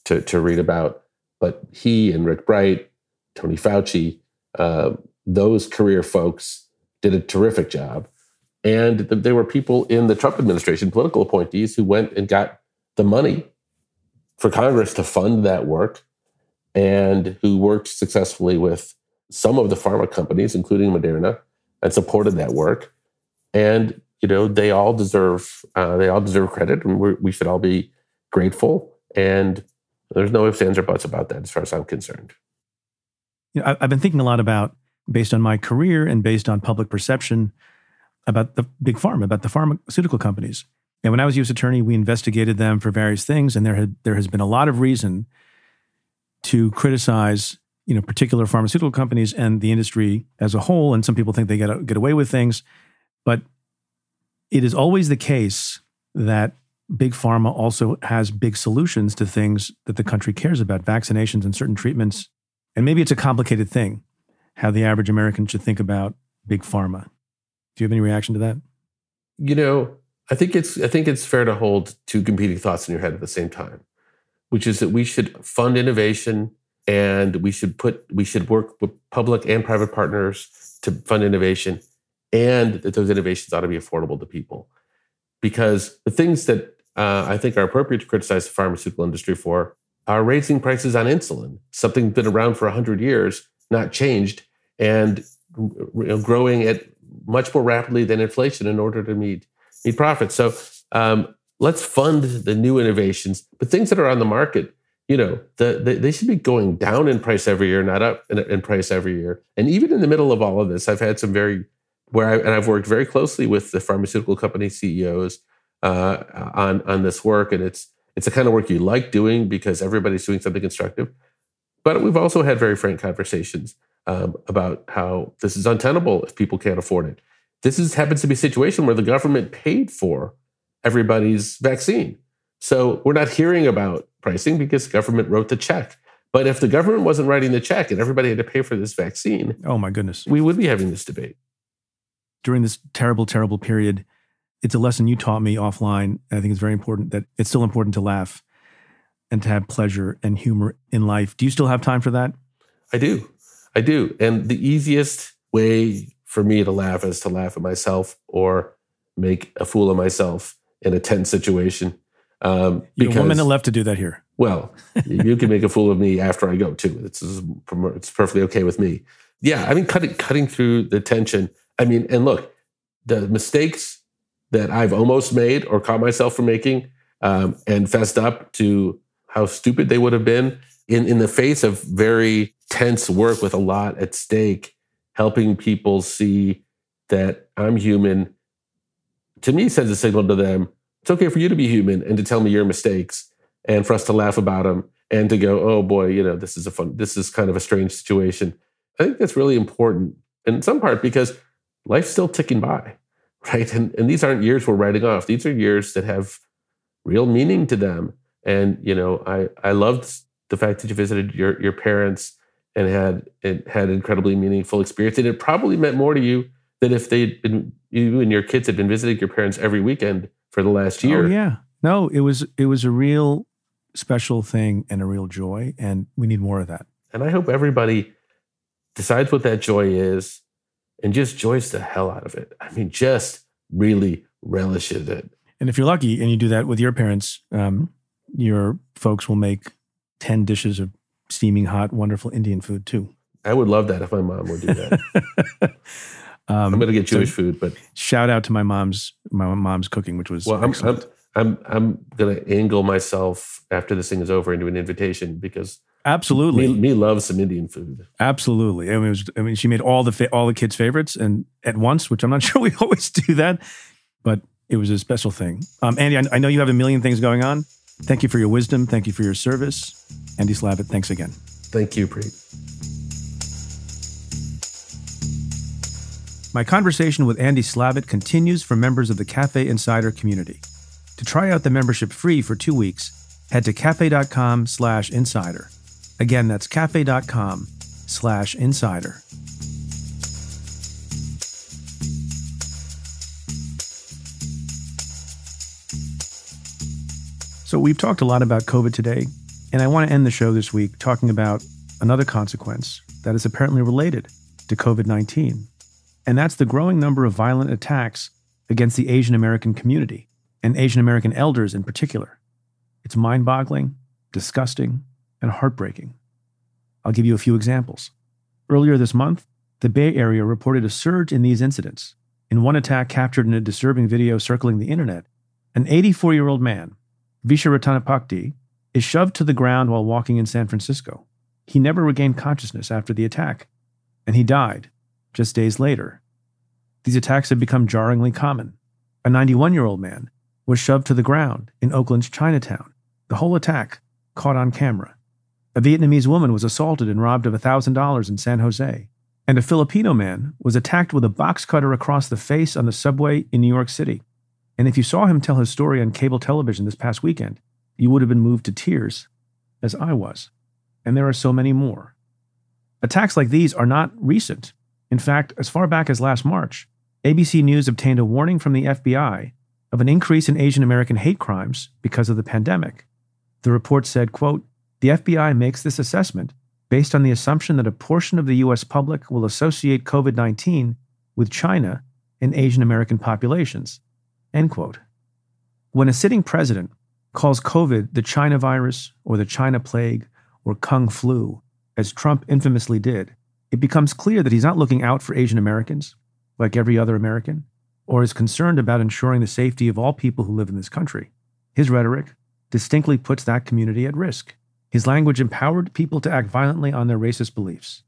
to to read about. But he and Rick Bright, Tony Fauci, uh, those career folks did a terrific job. And the, there were people in the Trump administration, political appointees, who went and got the money for Congress to fund that work, and who worked successfully with some of the pharma companies, including Moderna, and supported that work. And, you know, they all deserve uh, they all deserve credit, and we're, we should all be grateful. And there's no ifs, ands, or buts about that as far as I'm concerned. You know, I've been thinking a lot about based on my career and based on public perception about the big pharma, about the pharmaceutical companies. And when I was U S attorney, we investigated them for various things, and there had there has been a lot of reason to criticize, you know, particular pharmaceutical companies and the industry as a whole. And some people think they get get away with things, but it is always the case that big pharma also has big solutions to things that the country cares about, vaccinations and certain treatments. And maybe it's a complicated thing, how the average American should think about big pharma. Do you have any reaction to that? You know, I think it's I think it's fair to hold two competing thoughts in your head at the same time, which is that we should fund innovation and we should put we should work with public and private partners to fund innovation, and that those innovations ought to be affordable to people. Because the things that uh, I think are appropriate to criticize the pharmaceutical industry for are raising prices on insulin, something that's been around for one hundred years, not changed, and you know, growing at much more rapidly than inflation in order to meet meet profits. So um, let's fund the new innovations, but things that are on the market, you know, the, the, they should be going down in price every year, not up in, in price every year. And even in the middle of all of this, I've had some very where I, and I've worked very closely with the pharmaceutical company C E Os uh, on on this work, and it's it's the kind of work you like doing because everybody's doing something constructive. But we've also had very frank conversations um, about how this is untenable if people can't afford it. This is, happens to be a situation where the government paid for everybody's vaccine. So we're not hearing about pricing because the government wrote the check. But if the government wasn't writing the check and everybody had to pay for this vaccine, oh my goodness, we would be having this debate. During this terrible, terrible period, it's a lesson you taught me offline. And I think it's very important that it's still important to laugh and to have pleasure and humor in life. Do you still have time for that? I do. I do. And the easiest way for me to laugh is to laugh at myself or make a fool of myself in a tense situation. Um, you have one minute left to do that here. Well, you can make a fool of me after I go too. It's, it's perfectly okay with me. Yeah, I mean, cutting, cutting through the tension. I mean, and look, the mistakes that I've almost made or caught myself from making um, and fessed up to how stupid they would have been in, in the face of very tense work with a lot at stake, helping people see that I'm human, to me sends a signal to them, it's okay for you to be human and to tell me your mistakes and for us to laugh about them and to go, oh boy, you know, this is a fun, this is kind of a strange situation. I think that's really important in some part because life's still ticking by, right? And, and these aren't years we're writing off. These are years that have real meaning to them. And, you know, I, I loved the fact that you visited your, your parents and had and had incredibly meaningful experience. And it probably meant more to you than if they'd been, you and your kids had been visiting your parents every weekend for the last year. Oh, yeah. No, it was it was a real special thing and a real joy. And we need more of that. And I hope everybody decides what that joy is and just joys the hell out of it. I mean, just really relishes it. And if you're lucky and you do that with your parents, um, your folks will make ten dishes of steaming hot, wonderful Indian food too. I would love that if my mom would do that. um, I'm going to get Jewish so food, but shout out to my mom's my mom's cooking, which was well. I'm I'm, I'm I'm going to angle myself after this thing is over into an invitation because absolutely, me, me loves some Indian food. Absolutely, I mean, it was, I mean, she made all the fa- all the kids' favorites and at once, which I'm not sure we always do that, but it was a special thing. Um, Andy, I, I know you have a million things going on. Thank you for your wisdom. Thank you for your service. Andy Slavitt, thanks again. Thank you, Preet. My conversation with Andy Slavitt continues for members of the CAFE Insider community. To try out the membership free for two weeks, head to cafe.com slash insider. Again, that's cafe.com slash insider. So we've talked a lot about COVID today, and I want to end the show this week talking about another consequence that is apparently related to COVID nineteen, and that's the growing number of violent attacks against the Asian American community, and Asian American elders in particular. It's mind-boggling, disgusting, and heartbreaking. I'll give you a few examples. Earlier this month, the Bay Area reported a surge in these incidents. In one attack captured in a disturbing video circling the internet, an eighty-four-year-old man, Visha Ratanapakdi, is shoved to the ground while walking in San Francisco. He never regained consciousness after the attack, and he died just days later. These attacks had become jarringly common. A ninety-one-year-old man was shoved to the ground in Oakland's Chinatown. The whole attack caught on camera. A Vietnamese woman was assaulted and robbed of one thousand dollars in San Jose. And a Filipino man was attacked with a box cutter across the face on the subway in New York City. And if you saw him tell his story on cable television this past weekend, you would have been moved to tears, as I was. And there are so many more. Attacks like these are not recent. In fact, as far back as last March, A B C News obtained a warning from the F B I of an increase in Asian American hate crimes because of the pandemic. The report said, quote, "The F B I makes this assessment based on the assumption that a portion of the U S public will associate COVID nineteen with China and Asian American populations," end quote. When a sitting president calls COVID the China virus or the China plague or Kung flu, as Trump infamously did, it becomes clear that he's not looking out for Asian Americans, like every other American, or is concerned about ensuring the safety of all people who live in this country. His rhetoric distinctly puts that community at risk. His language empowered people to act violently on their racist beliefs.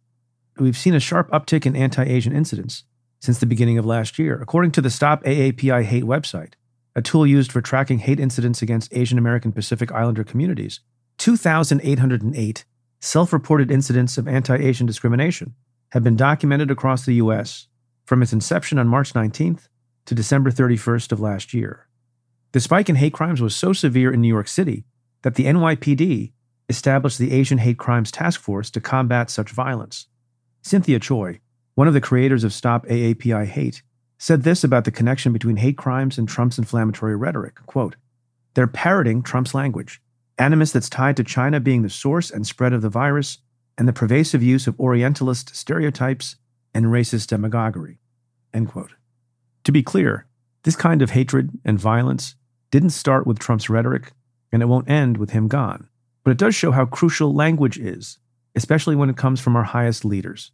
We've seen a sharp uptick in anti-Asian incidents since the beginning of last year. According to the Stop A A P I Hate website, a tool used for tracking hate incidents against Asian American Pacific Islander communities, two thousand eight hundred eight self-reported incidents of anti-Asian discrimination have been documented across the U S from its inception on March nineteenth to December thirty-first of last year. The spike in hate crimes was so severe in New York City that the N Y P D established the Asian Hate Crimes Task Force to combat such violence. Cynthia Choi, one of the creators of Stop A A P I Hate, said this about the connection between hate crimes and Trump's inflammatory rhetoric, quote, "They're parroting Trump's language, animus that's tied to China being the source and spread of the virus, and the pervasive use of Orientalist stereotypes and racist demagoguery," end quote. To be clear, this kind of hatred and violence didn't start with Trump's rhetoric, and it won't end with him gone. But it does show how crucial language is, especially when it comes from our highest leaders.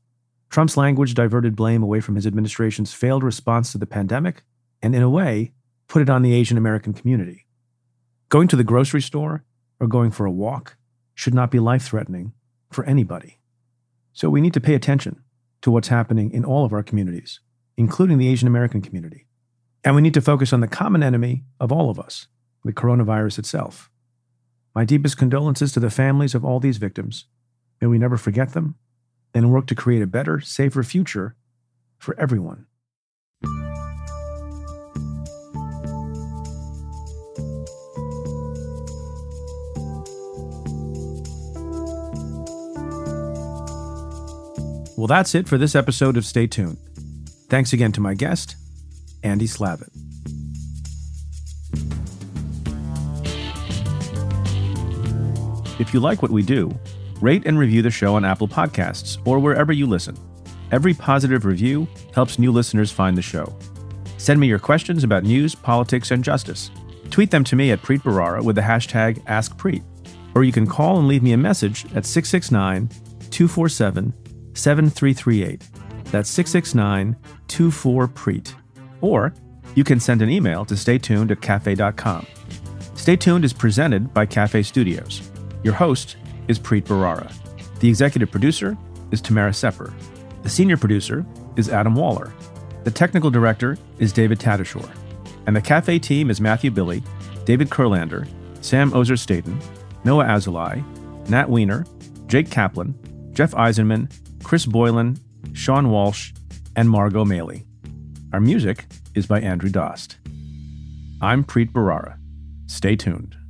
Trump's language diverted blame away from his administration's failed response to the pandemic and, in a way, put it on the Asian American community. Going to the grocery store or going for a walk should not be life-threatening for anybody. So we need to pay attention to what's happening in all of our communities, including the Asian American community. And we need to focus on the common enemy of all of us, the coronavirus itself. My deepest condolences to the families of all these victims. May we never forget them and work to create a better, safer future for everyone. Well, that's it for this episode of Stay Tuned. Thanks again to my guest, Andy Slavitt. If you like what we do, rate and review the show on Apple Podcasts or wherever you listen. Every positive review helps new listeners find the show. Send me your questions about news, politics, and justice. Tweet them to me at Preet Bharara with the hashtag AskPreet. Or you can call and leave me a message at six six nine, two four seven, seven three three eight. That's six six nine, two four, Preet. Or you can send an email to stay tuned at cafe dot com. Stay Tuned is presented by Cafe Studios. Your host is Preet Bharara. The executive producer is Tamara Sepper. The senior producer is Adam Waller. The technical director is David Tattershore. And the Cafe team is Matthew Billy, David Kurlander, Sam Ozer-Staten, Noah Azulai, Nat Wiener, Jake Kaplan, Jeff Eisenman, Chris Boylan, Sean Walsh, and Margot Maley. Our music is by Andrew Dost. I'm Preet Bharara. Stay tuned.